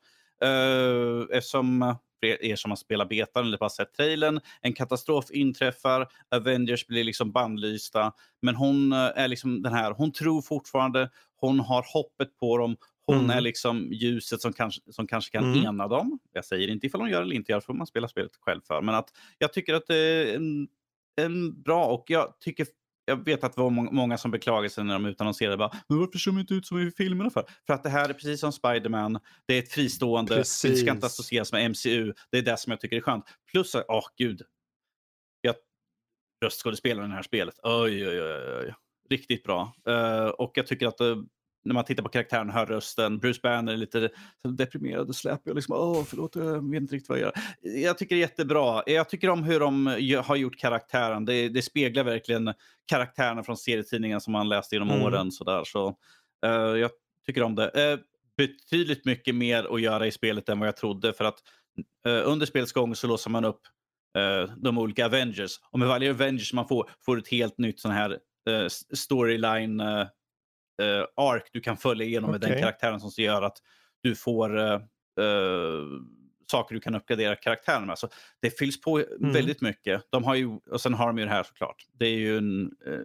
Uh, eftersom er som har spelat betan eller bara sett trailern. En katastrof inträffar. Avengers blir liksom bandlysta. Men hon är liksom den här. Hon tror fortfarande. Hon har hoppet på dem. Hon mm. är liksom ljuset som kanske, som kanske kan mm. ena dem. Jag säger inte ifall hon gör eller inte gör, för man spelar spelet själv för. Men att jag tycker att det är en, en bra, och jag tycker, jag vet att det var må- många som beklagade sig när de utannonserade. Bara, men varför ser de inte ut som i filmerna för? För att det här är precis som Spider-Man. Det är ett fristående, precis. Det ska inte associeras med M C U. Det är det som jag tycker är skönt. Plus, åh oh, gud. Jag röstskådespelare i det här spelet. Oj, oj, oj, oj. Riktigt bra. Uh, och jag tycker att uh, när man tittar på karaktären, hör rösten. Bruce Banner är lite deprimerad och släpper. Jag liksom, åh förlåt, jag vet inte riktigt vad jag gör. Jag tycker det är jättebra. Jag tycker om hur de har gjort karaktären. Det, det speglar verkligen karaktärerna från serietidningen som man läste genom mm. åren. Sådär. Så, uh, jag tycker om det. Uh, betydligt mycket mer att göra i spelet än vad jag trodde. För att uh, under spelets gång så låser man upp uh, de olika Avengers. Och med varje Avengers man får, får ett helt nytt sån här uh, storyline uh, Uh, ark du kan följa igenom okay. med den karaktären som gör att du får uh, uh, saker du kan uppgradera karaktären med. Så det fylls på mm. väldigt mycket. De har ju, och sen har de ju det här såklart. Det är ju en uh,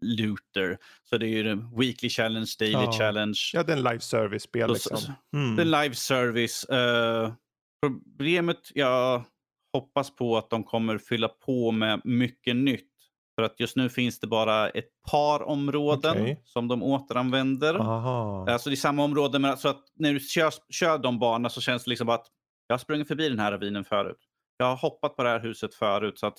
looter. Så det är ju en weekly challenge, daily ja. challenge. Ja, det är en live service-spel liksom. Mm. Det är en live service. Uh, problemet, jag hoppas på att de kommer fylla på med mycket nytt. För att just nu finns det bara ett par områden okay. som de återanvänder. Aha. Alltså det är samma områden. Men alltså att när du kör, kör de banorna så känns det liksom att jag har sprungit förbi den här ravinen förut. Jag har hoppat på det här huset förut. Så att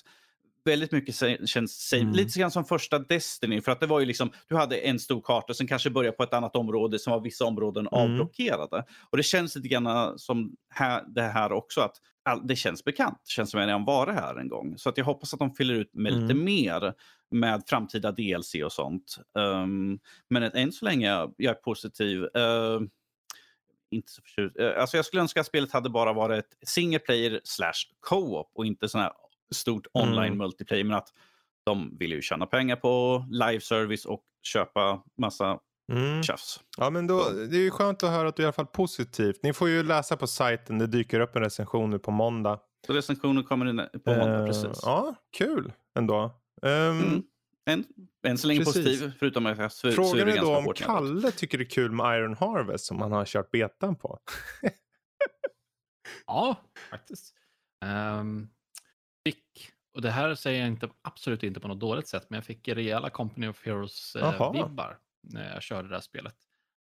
väldigt mycket se- känns mm. lite grann som första Destiny. För att det var ju liksom, du hade en stor karta och sen kanske började på ett annat område som var vissa områden mm. avblockerade. Och det känns lite grann som här, det här också att all, det känns bekant. Det känns som att jag var här en gång. Så att jag hoppas att de fyller ut med mm. lite mer med framtida D L C och sånt. Um, men än så länge jag, jag är positiv. Uh, inte så förtjust. Uh, alltså jag skulle önska att spelet hade bara varit single player slash co-op och inte sån här stort online mm. multiplayer, men att de vill ju tjäna pengar på live service och köpa massa mm. tjafs. Ja, men då, det är ju skönt att höra att du är i alla fall positivt. Ni får ju läsa på sajten, det dyker upp en recension nu på måndag. Så recensionen kommer in på måndag, uh, precis. Ja, kul ändå. Um, mm. en, en så länge precis. Positiv, förutom att jag svur, frågan är då om Kalle tycker det är kul med Iron Harvest som han har kört betan på. Ja, faktiskt. Um... Fick, och det här säger jag inte, absolut inte på något dåligt sätt, men jag fick rejäla Company of Heroes-vibbar eh, när jag körde det här spelet.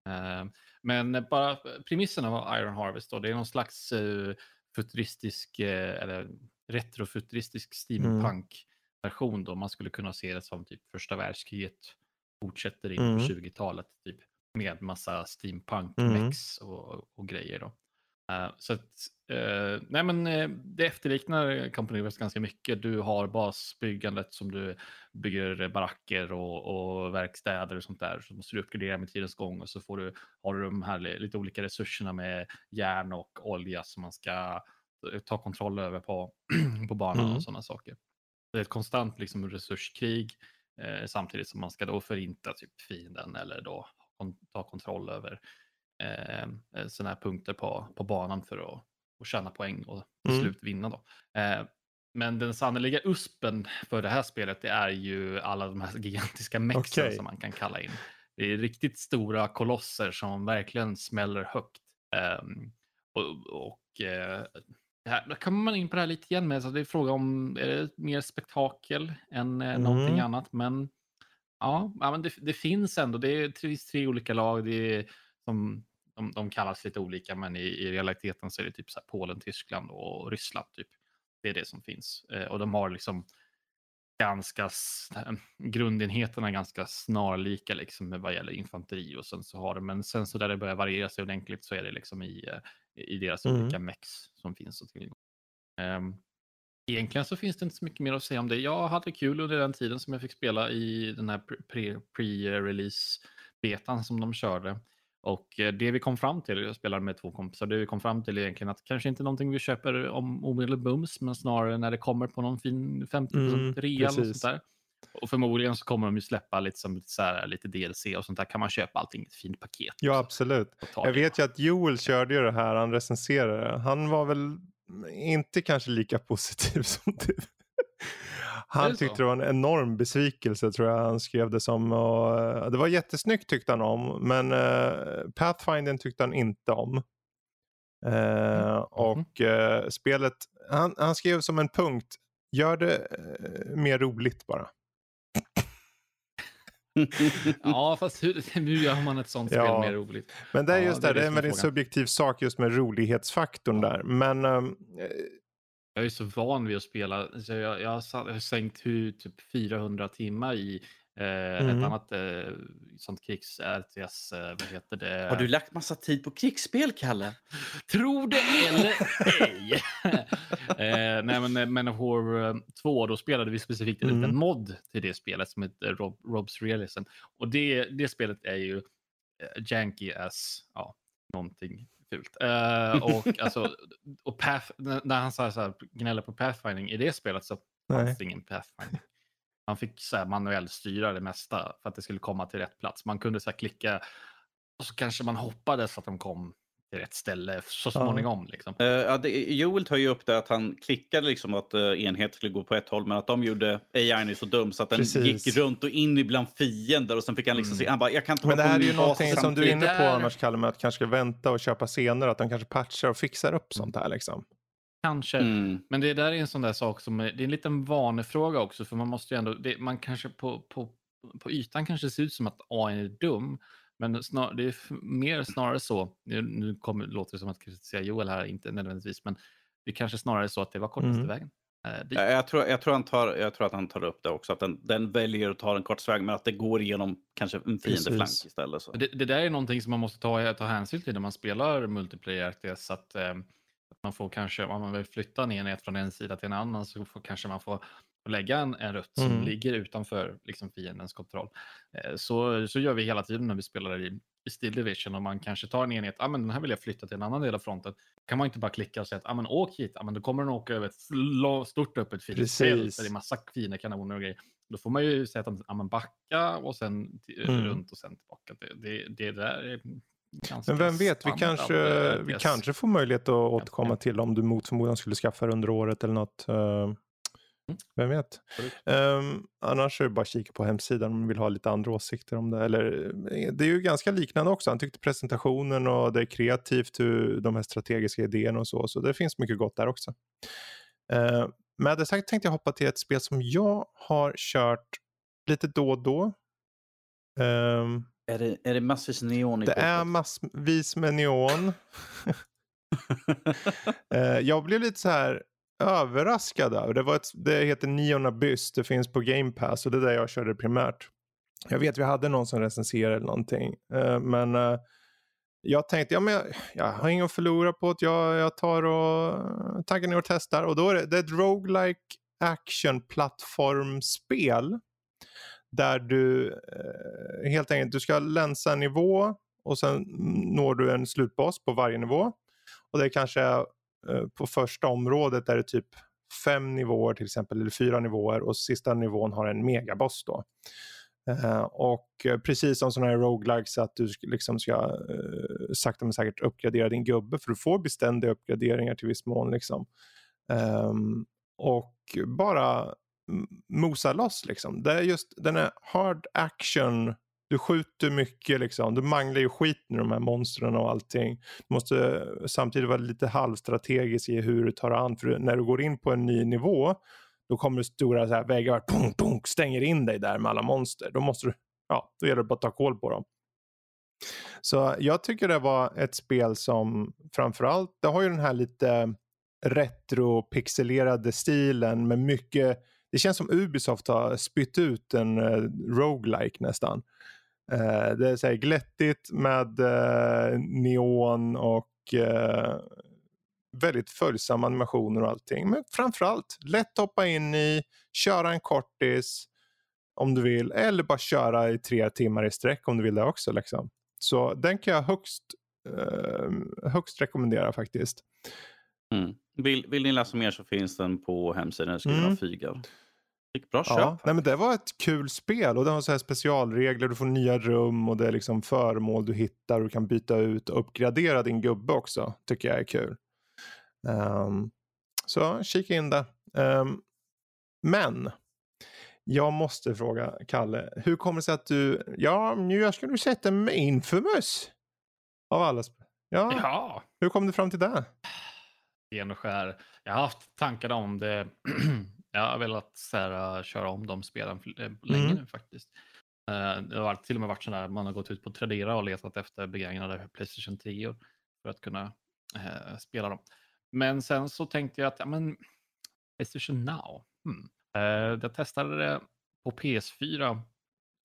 Eh, men bara premisserna av Iron Harvest då, det är någon slags eh, futuristisk, eh, eller retrofuturistisk steampunk-version då. Man skulle kunna se det som typ första världskriget fortsätter in på mm. tjugotalet typ, med massa steampunk-mex mm. och, och grejer då. Uh, så att, uh, nej men uh, det efterliknar Company West ganska mycket. Du har basbyggandet som du bygger baracker och, och verkstäder och sånt där. Så måste du uppgradera med tidens gång, och så får du, har du de här lite olika resurserna med järn och olja som man ska ta kontroll över på, på banan mm. och sådana saker. Det är ett konstant liksom, resurskrig eh, samtidigt som man ska då förinta typ, fienden eller då kon- ta kontroll över eh, sådana här punkter på, på banan för att och tjäna poäng och till mm. slut vinna då. Eh, men den sannolika uspen för det här spelet, det är ju alla de här gigantiska mexen okay. som man kan kalla in. Det är riktigt stora kolosser som verkligen smäller högt. Eh, och, och eh, här, då kommer man in på det här lite igen med, så det är fråga om, är det mer spektakel än eh, någonting mm. annat, men ja, ja men det, det finns ändå, det är tre, tre olika lag, det är, som, de, de kallas lite olika, men i, i realiteten så är det typ så här Polen, Tyskland och Ryssland typ, det är det som finns, eh, och de har liksom ganska, grundenheterna ganska snarlika liksom vad gäller infanteri och sen så har det, men sen så där det börjar variera sig ordentligt så är det liksom i, i deras mm. olika mex som finns och tillgång. Um, egentligen så finns det inte så mycket mer att säga om det. Jag hade kul under den tiden som jag fick spela i den här pre, pre-release betan som de körde, och det vi kom fram till, jag spelade med två kompisar, det vi kom fram till egentligen att kanske inte någonting vi köper om omedelbart bums, men snarare när det kommer på någon fin femtio procent mm, rea och sånt där. Och förmodligen så kommer de ju släppa liksom så här, lite D L C och sånt där, kan man köpa allting i ett fint paket. Ja absolut, jag vet ju att Joel körde ju det här, han recenserade, han var väl inte kanske lika positiv som du. Han tyckte det var en enorm besvikelse, tror jag han skrev det som. Och det var jättesnyggt tyckte han om, men uh, Pathfindern tyckte han inte om. Uh, mm. Och uh, spelet, han, han skrev som en punkt, gör det uh, mer roligt bara. Ja, fast hur, hur gör man ett sånt spel ja. mer roligt? Men det är just ja, det, det är, det är med en subjektiv sak just med rolighetsfaktorn ja. där. Men... Um, jag är så van vid att spela, så jag, jag har sänkt hur, typ fyrahundra timmar i eh, mm. ett annat eh, sånt krigs R T S, eh, vad heter det? Har du lagt massa tid på krigsspel, Kalle? Tror det eller ej? eh, nej, men Men of War två, då spelade vi specifikt mm. en mod till det spelet som heter Rob, Rob's Realism. Och det, det spelet är ju eh, janky as, ja, någonting. Uh, och, alltså, och path, när han så här, gnäller på pathfinding i det spelet, så fanns ingen pathfinding. Han fick så här manuell styra det mesta för att det skulle komma till rätt plats. Man kunde så här klicka och så kanske man hoppades så att de kom till rätt ställe så småningom. Ja. Liksom. Uh, ja, det, Joel tar ju upp det att han klickade liksom att uh, enhet skulle gå på ett håll, men att de gjorde A I så dum så att den Precis. gick runt och in ibland fiender, och sen fick han liksom mm. se, han bara, jag kan ta. Men det här är ju någonting som samtidigt. Du är inne på annars, Kalle, med att kanske vänta och köpa senare, att de kanske patchar och fixar upp sånt här liksom. Kanske, mm. men det där är en sån där sak som, det är en liten vanefråga också, för man måste ju ändå, det, man kanske på, på, på ytan kanske ser ut som att A I är dum. Men snar, det är mer snarare så, nu, nu kommer, låter det som att kritisera Joel här, inte nödvändigtvis, men det kanske snarare så att det var kortaste mm. vägen. Äh, det... jag, jag, tror, jag, tror han tar, jag tror att han tar upp det också, att den, den väljer att ta den kortaste vägen, men att det går igenom kanske en fiendeflank istället. Så. Det, det där är någonting som man måste ta, ta hänsyn till när man spelar multiplayer R T S, att eh, man får kanske, om man vill flytta en enhet från en sida till en annan, så får, kanske man får och lägga en, en rutt som mm. ligger utanför liksom, fiendens kontroll. Eh, så, så gör vi hela tiden när vi spelar i, i Steel Division, och man kanske tar en enhet, ah, men den här vill jag flytta till en annan del av fronten. Kan man inte bara klicka och säga att ah, men åk hit, ah, men då kommer den åka över ett sl- stort öppet fiendefält, så det är massa fina kanoner och grejer. Då får man ju säga att ah, man backa och sen t- mm. runt och sen tillbaka. Det, det, det där är ganska. Men vem vet, vi kanske, det, vi kanske får möjlighet att återkomma ja. till om du mot förmodan skulle skaffa under året eller något. Uh... Vem vet? Um, annars är det bara kika på hemsidan om man vill ha lite andra åsikter om det. Eller, det är ju ganska liknande också. Han tyckte presentationen och det är kreativt, hur de här strategiska idéerna och så. Så det finns mycket gott där också. Uh, med det sagt tänkte jag hoppa till ett spel som jag har kört lite då och då. Um, är, det, är det massvis neon i Det kortet? Är massvis med neon. uh, jag blev lite så här... överraskad över. Det, var ett, det heter Neon Abyss. Det finns på Game Pass och det är där jag körde primärt. Jag vet vi hade någon som recenserade någonting. Uh, men uh, jag tänkte, ja, men jag, jag har ingen att förlora på att jag, jag tar och taggar ner och testar. Och då är det, det är ett roguelike action-plattformspel. Där du uh, helt enkelt, du ska länsa en nivå och sen når du en slutboss på varje nivå. Och det kanske är på första området där det är typ fem nivåer till exempel, eller fyra nivåer, och sista nivån har en megaboss då. Eh, och precis som sådana här roguelikes, så att du liksom ska eh, sakta men säkert uppgradera din gubbe, för du får beständiga uppgraderingar till viss mån liksom. Eh, och bara mosa loss liksom. Det är just den här hard action. Du skjuter mycket liksom. Du manglar ju skit med de här monstren och allting. Du måste samtidigt vara lite halvstrategisk i hur du tar an. För när du går in på en ny nivå, då kommer det stora så här väggar, punk, punk, stänger in dig där med alla monster. Då måste du, ja, då gäller det bara att ta koll på dem. Så jag tycker det var ett spel som framförallt, det har ju den här lite retro-pixelerade stilen med mycket. Det känns som Ubisoft har spytt ut en uh, roguelike nästan. Uh, det är så här glättigt med uh, neon och uh, väldigt följsamma animationer och allting. Men framförallt, lätt hoppa in i, köra en kortis om du vill. Eller bara köra i tre timmar i sträck om du vill det också liksom. Så den kan jag högst, uh, högst rekommendera faktiskt. Mm. Vill, vill ni läsa mer så finns den på hemsidan. Skriva mm. fygar. Bra köp. Ja, nej, men det var ett kul spel. Och det har så här specialregler. Du får nya rum. Och det är liksom föremål du hittar. Du kan byta ut och uppgradera din gubbe också. Tycker jag är kul. Um, så kika in där. Um, men. Jag måste fråga Kalle. Hur kommer det sig att du. Ja, jag skulle ju sätta mig Infamous. Av alla spel. Ja. ja. Hur kom du fram till det? Genskär. Jag har haft tankar om det. Jag har velat så här, köra om de spelen länge mm. nu faktiskt. Det har till och med varit så där man har gått ut på Tradera och letat efter begagnade PlayStation tio för att kunna eh, spela dem. Men sen så tänkte jag att ja, men PlayStation Now. Hmm. Eh, jag testade det på P S fyra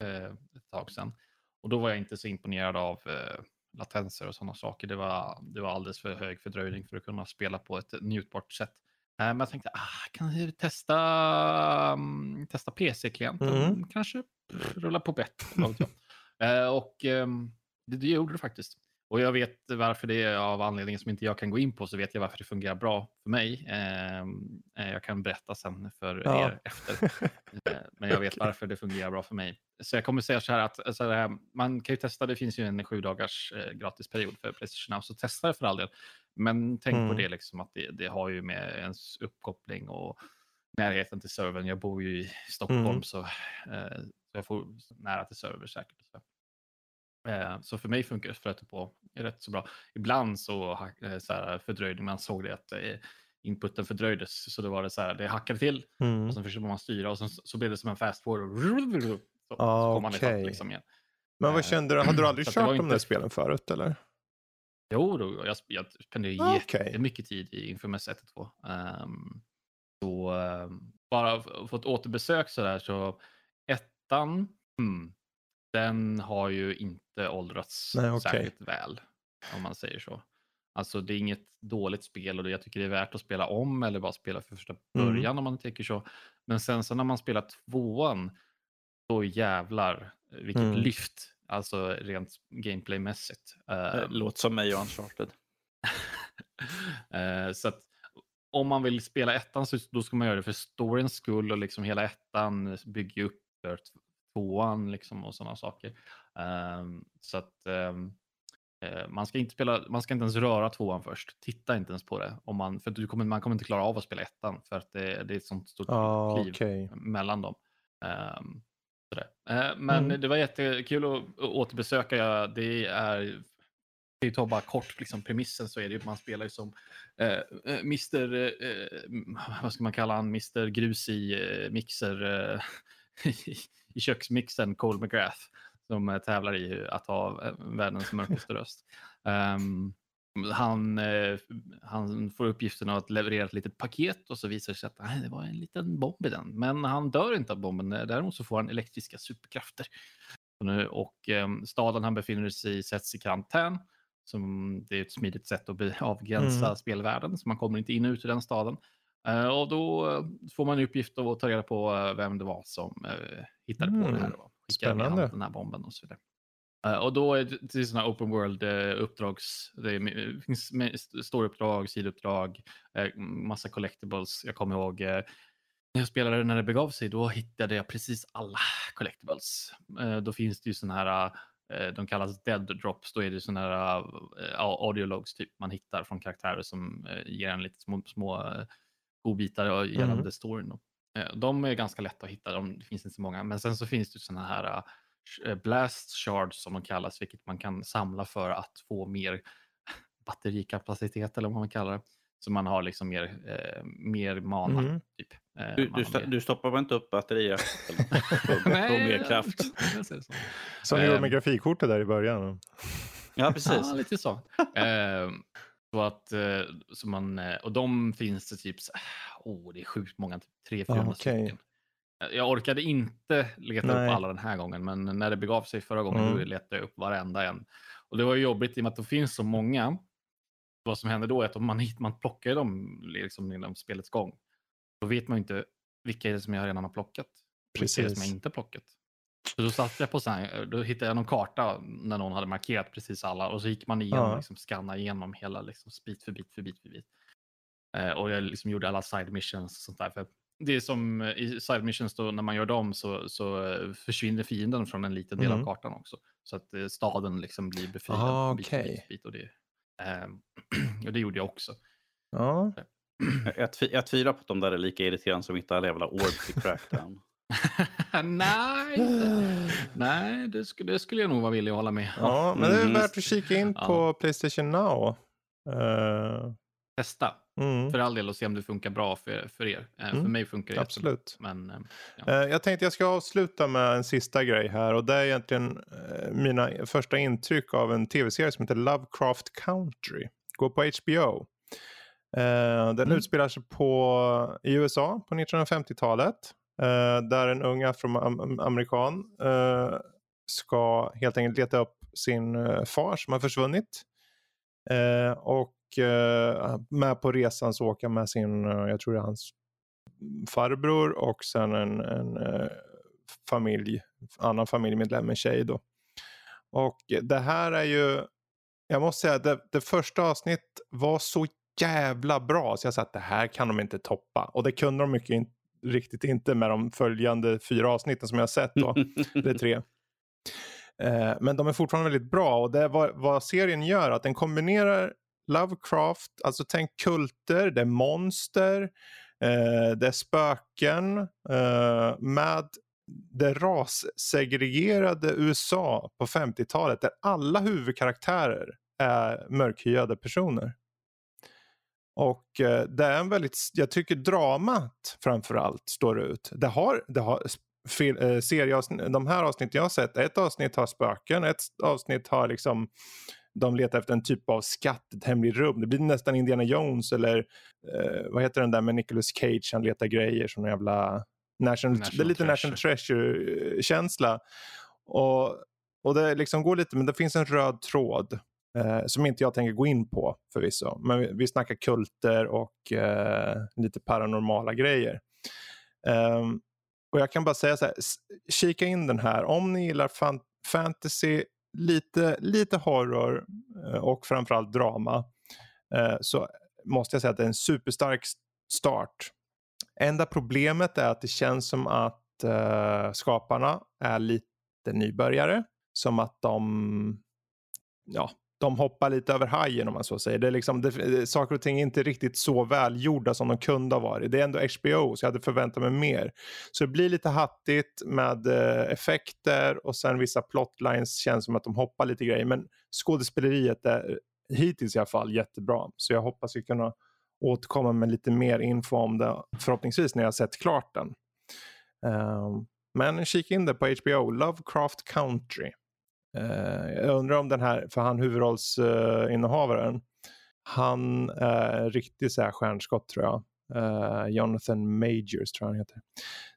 eh, ett tag sedan och då var jag inte så imponerad av eh, latenser och sådana saker. Det var, det var alldeles för hög fördröjning för att kunna spela på ett njutbart sätt. Äh, men jag tänkte, ah, kan jag testa, um, testa P C-klienten? Mm. Kanske pff, rulla på bett. äh, och um, det, det gjorde det faktiskt. Och jag vet varför det är, av anledningen som inte jag kan gå in på, så vet jag varför det fungerar bra för mig. Eh, jag kan berätta sen för ja. er efter. Eh, men jag vet varför det fungerar bra för mig. Så jag kommer säga så här att så här, man kan ju testa, det finns ju en sju dagars eh, gratisperiod för PlayStation Now, så testa det för all del. Men tänk mm. på det liksom att det, det har ju med ens uppkoppling och närheten till servern. Jag bor ju i Stockholm mm. så, eh, så jag får nära till server säkert. Så. Så för mig funkar det på rätt så bra. Ibland så, så här, fördröjde man, såg det att inputen fördröjdes. Så det var det så här, det hackade till mm. och sen försökte man styra och sen så blev det som en fast forward. Så, ah, så kom man okay. liksom igen. Men vad kände du? Hade du aldrig kört de inte... där spelen förut eller? Jo, då, jag, jag spenderade ah, okay. mycket tid i Infamous ett och två. Um, så um, bara fått återbesök så där, så ettan... Mm, den har ju inte åldrats Nej, okay. särskilt väl, om man säger så. Alltså det är inget dåligt spel och jag tycker det är värt att spela om eller bara spela för första början mm. om man tycker så. Men sen så när man spelar tvåan, då jävlar vilket mm. lyft, alltså rent gameplaymässigt. Uh, Låt som mig och Uncharted. uh, så att om man vill spela ettan så då ska man göra det för storyns skull och liksom hela ettan bygger upp för tvåan liksom och sådana saker. Um, så att um, man ska inte spela, man ska inte ens röra tvåan först. Titta inte ens på det. Om man, för du kommer, man kommer inte klara av att spela ettan för att det, det är ett sånt stort oh, kliv okay. mellan dem. Um, uh, men mm. det var jättekul att, att återbesöka. Det är, vi tar bara kort liksom, premissen så är det ju att man spelar ju som eh, mister, eh, vad ska man kalla han, mister Grus i eh, mixer eh, i köksmixen Cole McGrath som tävlar i att ha världens mörkaste röst. Um, han, eh, han får uppgiften att leverera ett litet paket och så visar det sig att nej, det var en liten bomb i den. Men han dör inte av bomben, däremot så får han elektriska superkrafter. Och, nu, och eh, staden han befinner sig i sätts i karantän. Som det är ett smidigt sätt att be- avgränsa mm. spelvärlden, så man kommer inte in och ut i den staden. Uh, och då uh, får man en uppgift att ta reda på uh, vem det var som uh, hittade mm. på det här. Då. Spännande. Den här bomben och så vidare. Uh, och då är det, det är sådana open world uh, uppdrags, det, är, det finns storuppdrag, sidouppdrag, uh, massa collectibles. Jag kommer ihåg uh, när jag spelade när det begav sig, då hittade jag precis alla collectibles. Uh, då finns det ju sådana här... Uh, de kallas dead drops, då är det sådana här audiologs typ man hittar från karaktärer som ger en lite små, små godbitar gällande mm. storyn. De är ganska lätta att hitta, de, det finns inte så många. Men sen så finns det sådana här blast shards som de kallas, vilket man kan samla för att få mer batterikapacitet eller vad man kallar det. Så man har liksom mer, eh, mer mana. Mm. Typ. Eh, du, du, st- du stoppar väl inte upp batterier? Nej. Mer kraft. Som du gjorde med grafikkortet där i början. Ja, precis. Ja, lite så. eh, så att, eh, så man, och de finns det typ, åh, oh, det är sjukt många, typ tre fyra ah, okay. stycken. Jag orkade inte leta Nej. upp alla den här gången, men när det begav sig förra gången mm. då letade jag upp varenda en. Och det var ju jobbigt i och med att det finns så många. Vad som händer då är att om man, man plockar dem liksom inom spelets gång, då vet man inte vilka är det som jag redan har plockat. Precis. Vilka är det som jag inte har plockat. Så då satt jag på så här, då hittade jag någon karta när någon hade markerat precis alla, och så gick man igenom, ja. liksom, skannade igenom hela liksom, bit för bit för bit för bit. Eh, och jag liksom gjorde alla side missions och sånt där. För det är som i side missions då, när man gör dem så, så försvinner fienden från en liten del mm. av kartan också. Så att staden liksom blir befriad ah, okay. bit för bit, bit och det och det gjorde jag också. Ja. Jag, tv- jag tvivlar på att de där är lika irriterande som inte alla jävla orb i Crackdown. Nej. Nej, det skulle, det skulle jag nog vara villig att hålla med. Ja, men det är värt att kika in ja. på PlayStation Now. Uh... Testa. Mm. För all del och se om det funkar bra för, för er. Mm. För mig funkar det absolut. Men, ja. Jag tänkte jag ska avsluta med en sista grej här. Och det är egentligen mina första intryck av en tv-serie som heter Lovecraft Country. Går på H B O. Den mm. utspelar sig på, i U S A på nittonhundrafemtiotalet. Där en ung afroamerikan ska helt enkelt leta upp sin far som har försvunnit. Och med på resan så åker med sin, jag tror det är hans farbror och sen en, en familj, annan familjemedlem, en tjej då. Och det här är ju, jag måste säga, det, det första avsnitt var så jävla bra så jag sa att det här kan de inte toppa, och det kunde de mycket in, riktigt inte med de följande fyra avsnitten som jag har sett då, eller tre. Men de är fortfarande väldigt bra, och det är vad, vad serien gör, att den kombinerar Lovecraft, alltså tänk kulter, det är monster, eh, det är spöken eh, med det rassegregerade U S A på femtiotalet där alla huvudkaraktärer är mörkhyade personer. Och eh, det är en väldigt, jag tycker dramat framförallt står ut. Det har, det har fil, eh, serieavsnitt, de här avsnitt jag har sett, ett avsnitt har spöken, ett avsnitt har liksom de letar efter en typ av skatt, ett hemligt rum. Det blir nästan Indiana Jones eller eh, vad heter den där med Nicolas Cage, han letar grejer som en jävla national, national det är lite treasure. National Treasure-känsla. Och, och det liksom går lite, men det finns en röd tråd eh, som inte jag tänker gå in på förvisso. Men vi, vi snackar kulter och eh, lite paranormala grejer. Um, och jag kan bara säga så här, kika in den här. Om ni gillar fan- fantasy Lite, lite horror och framförallt drama, så måste jag säga att det är en superstark start. Enda problemet är att det känns som att skaparna är lite nybörjare, som att de ja, de hoppar lite över hajen om man så säger. Det är liksom, det, saker och ting är inte riktigt så välgjorda som de kunde ha varit. Det är ändå H B O så jag hade förväntat mig mer. Så det blir lite hattigt med eh, effekter och sen vissa plotlines känns som att de hoppar lite grejer. Men skådespeleriet är hittills i alla fall jättebra. Så jag hoppas vi kan återkomma med lite mer info om det förhoppningsvis när jag har sett klart den. Um, men kika in det på H B O, Lovecraft Country. Uh, jag undrar om den här, för han huvudrollsinnehavaren uh, Han är eh, riktigt så här stjärnskott tror jag. Uh, Jonathan Majors tror jag han heter.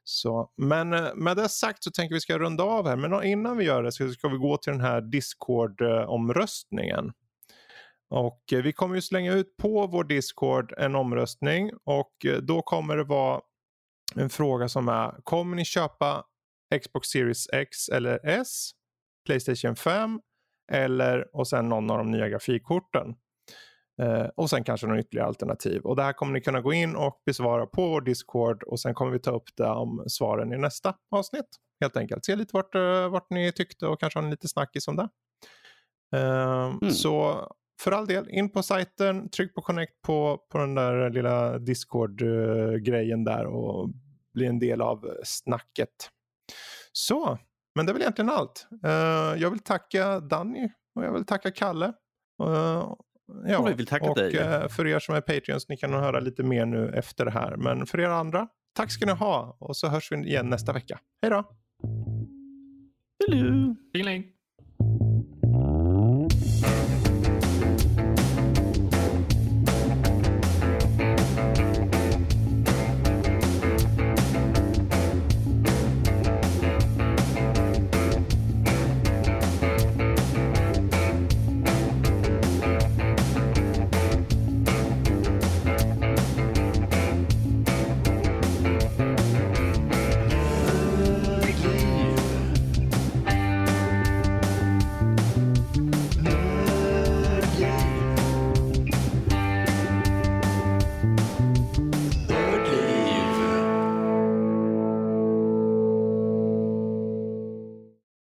Så, men uh, med det sagt så tänker vi ska runda av här. Men innan vi gör det så ska vi gå till den här Discord-omröstningen. Och uh, vi kommer ju slänga ut på vår Discord en omröstning. Och uh, då kommer det vara en fråga som är: kommer ni köpa Xbox Series X eller S? PlayStation fem? Eller, och sen någon av de nya grafikkorten. Uh, och sen kanske några ytterligare alternativ. Och det här kommer ni kunna gå in och besvara på vår Discord. Och sen kommer vi ta upp det om svaren i nästa avsnitt. Helt enkelt. Se lite vart, uh, vart ni tyckte och kanske ha en lite snackis om det. Uh, mm. Så för all del, in på sajten. Tryck på connect på, på den där lilla Discord-grejen där. Och bli en del av snacket. Så, men det är väl egentligen allt. Uh, jag vill tacka Danny. Och jag vill tacka Kalle. Uh, Ja, och, vi vill tacka och dig. För er som är Patreons, ni kan nog höra lite mer nu efter det här. Men för er andra, tack ska ni ha. Och så hörs vi igen nästa vecka. Hej då! Hello.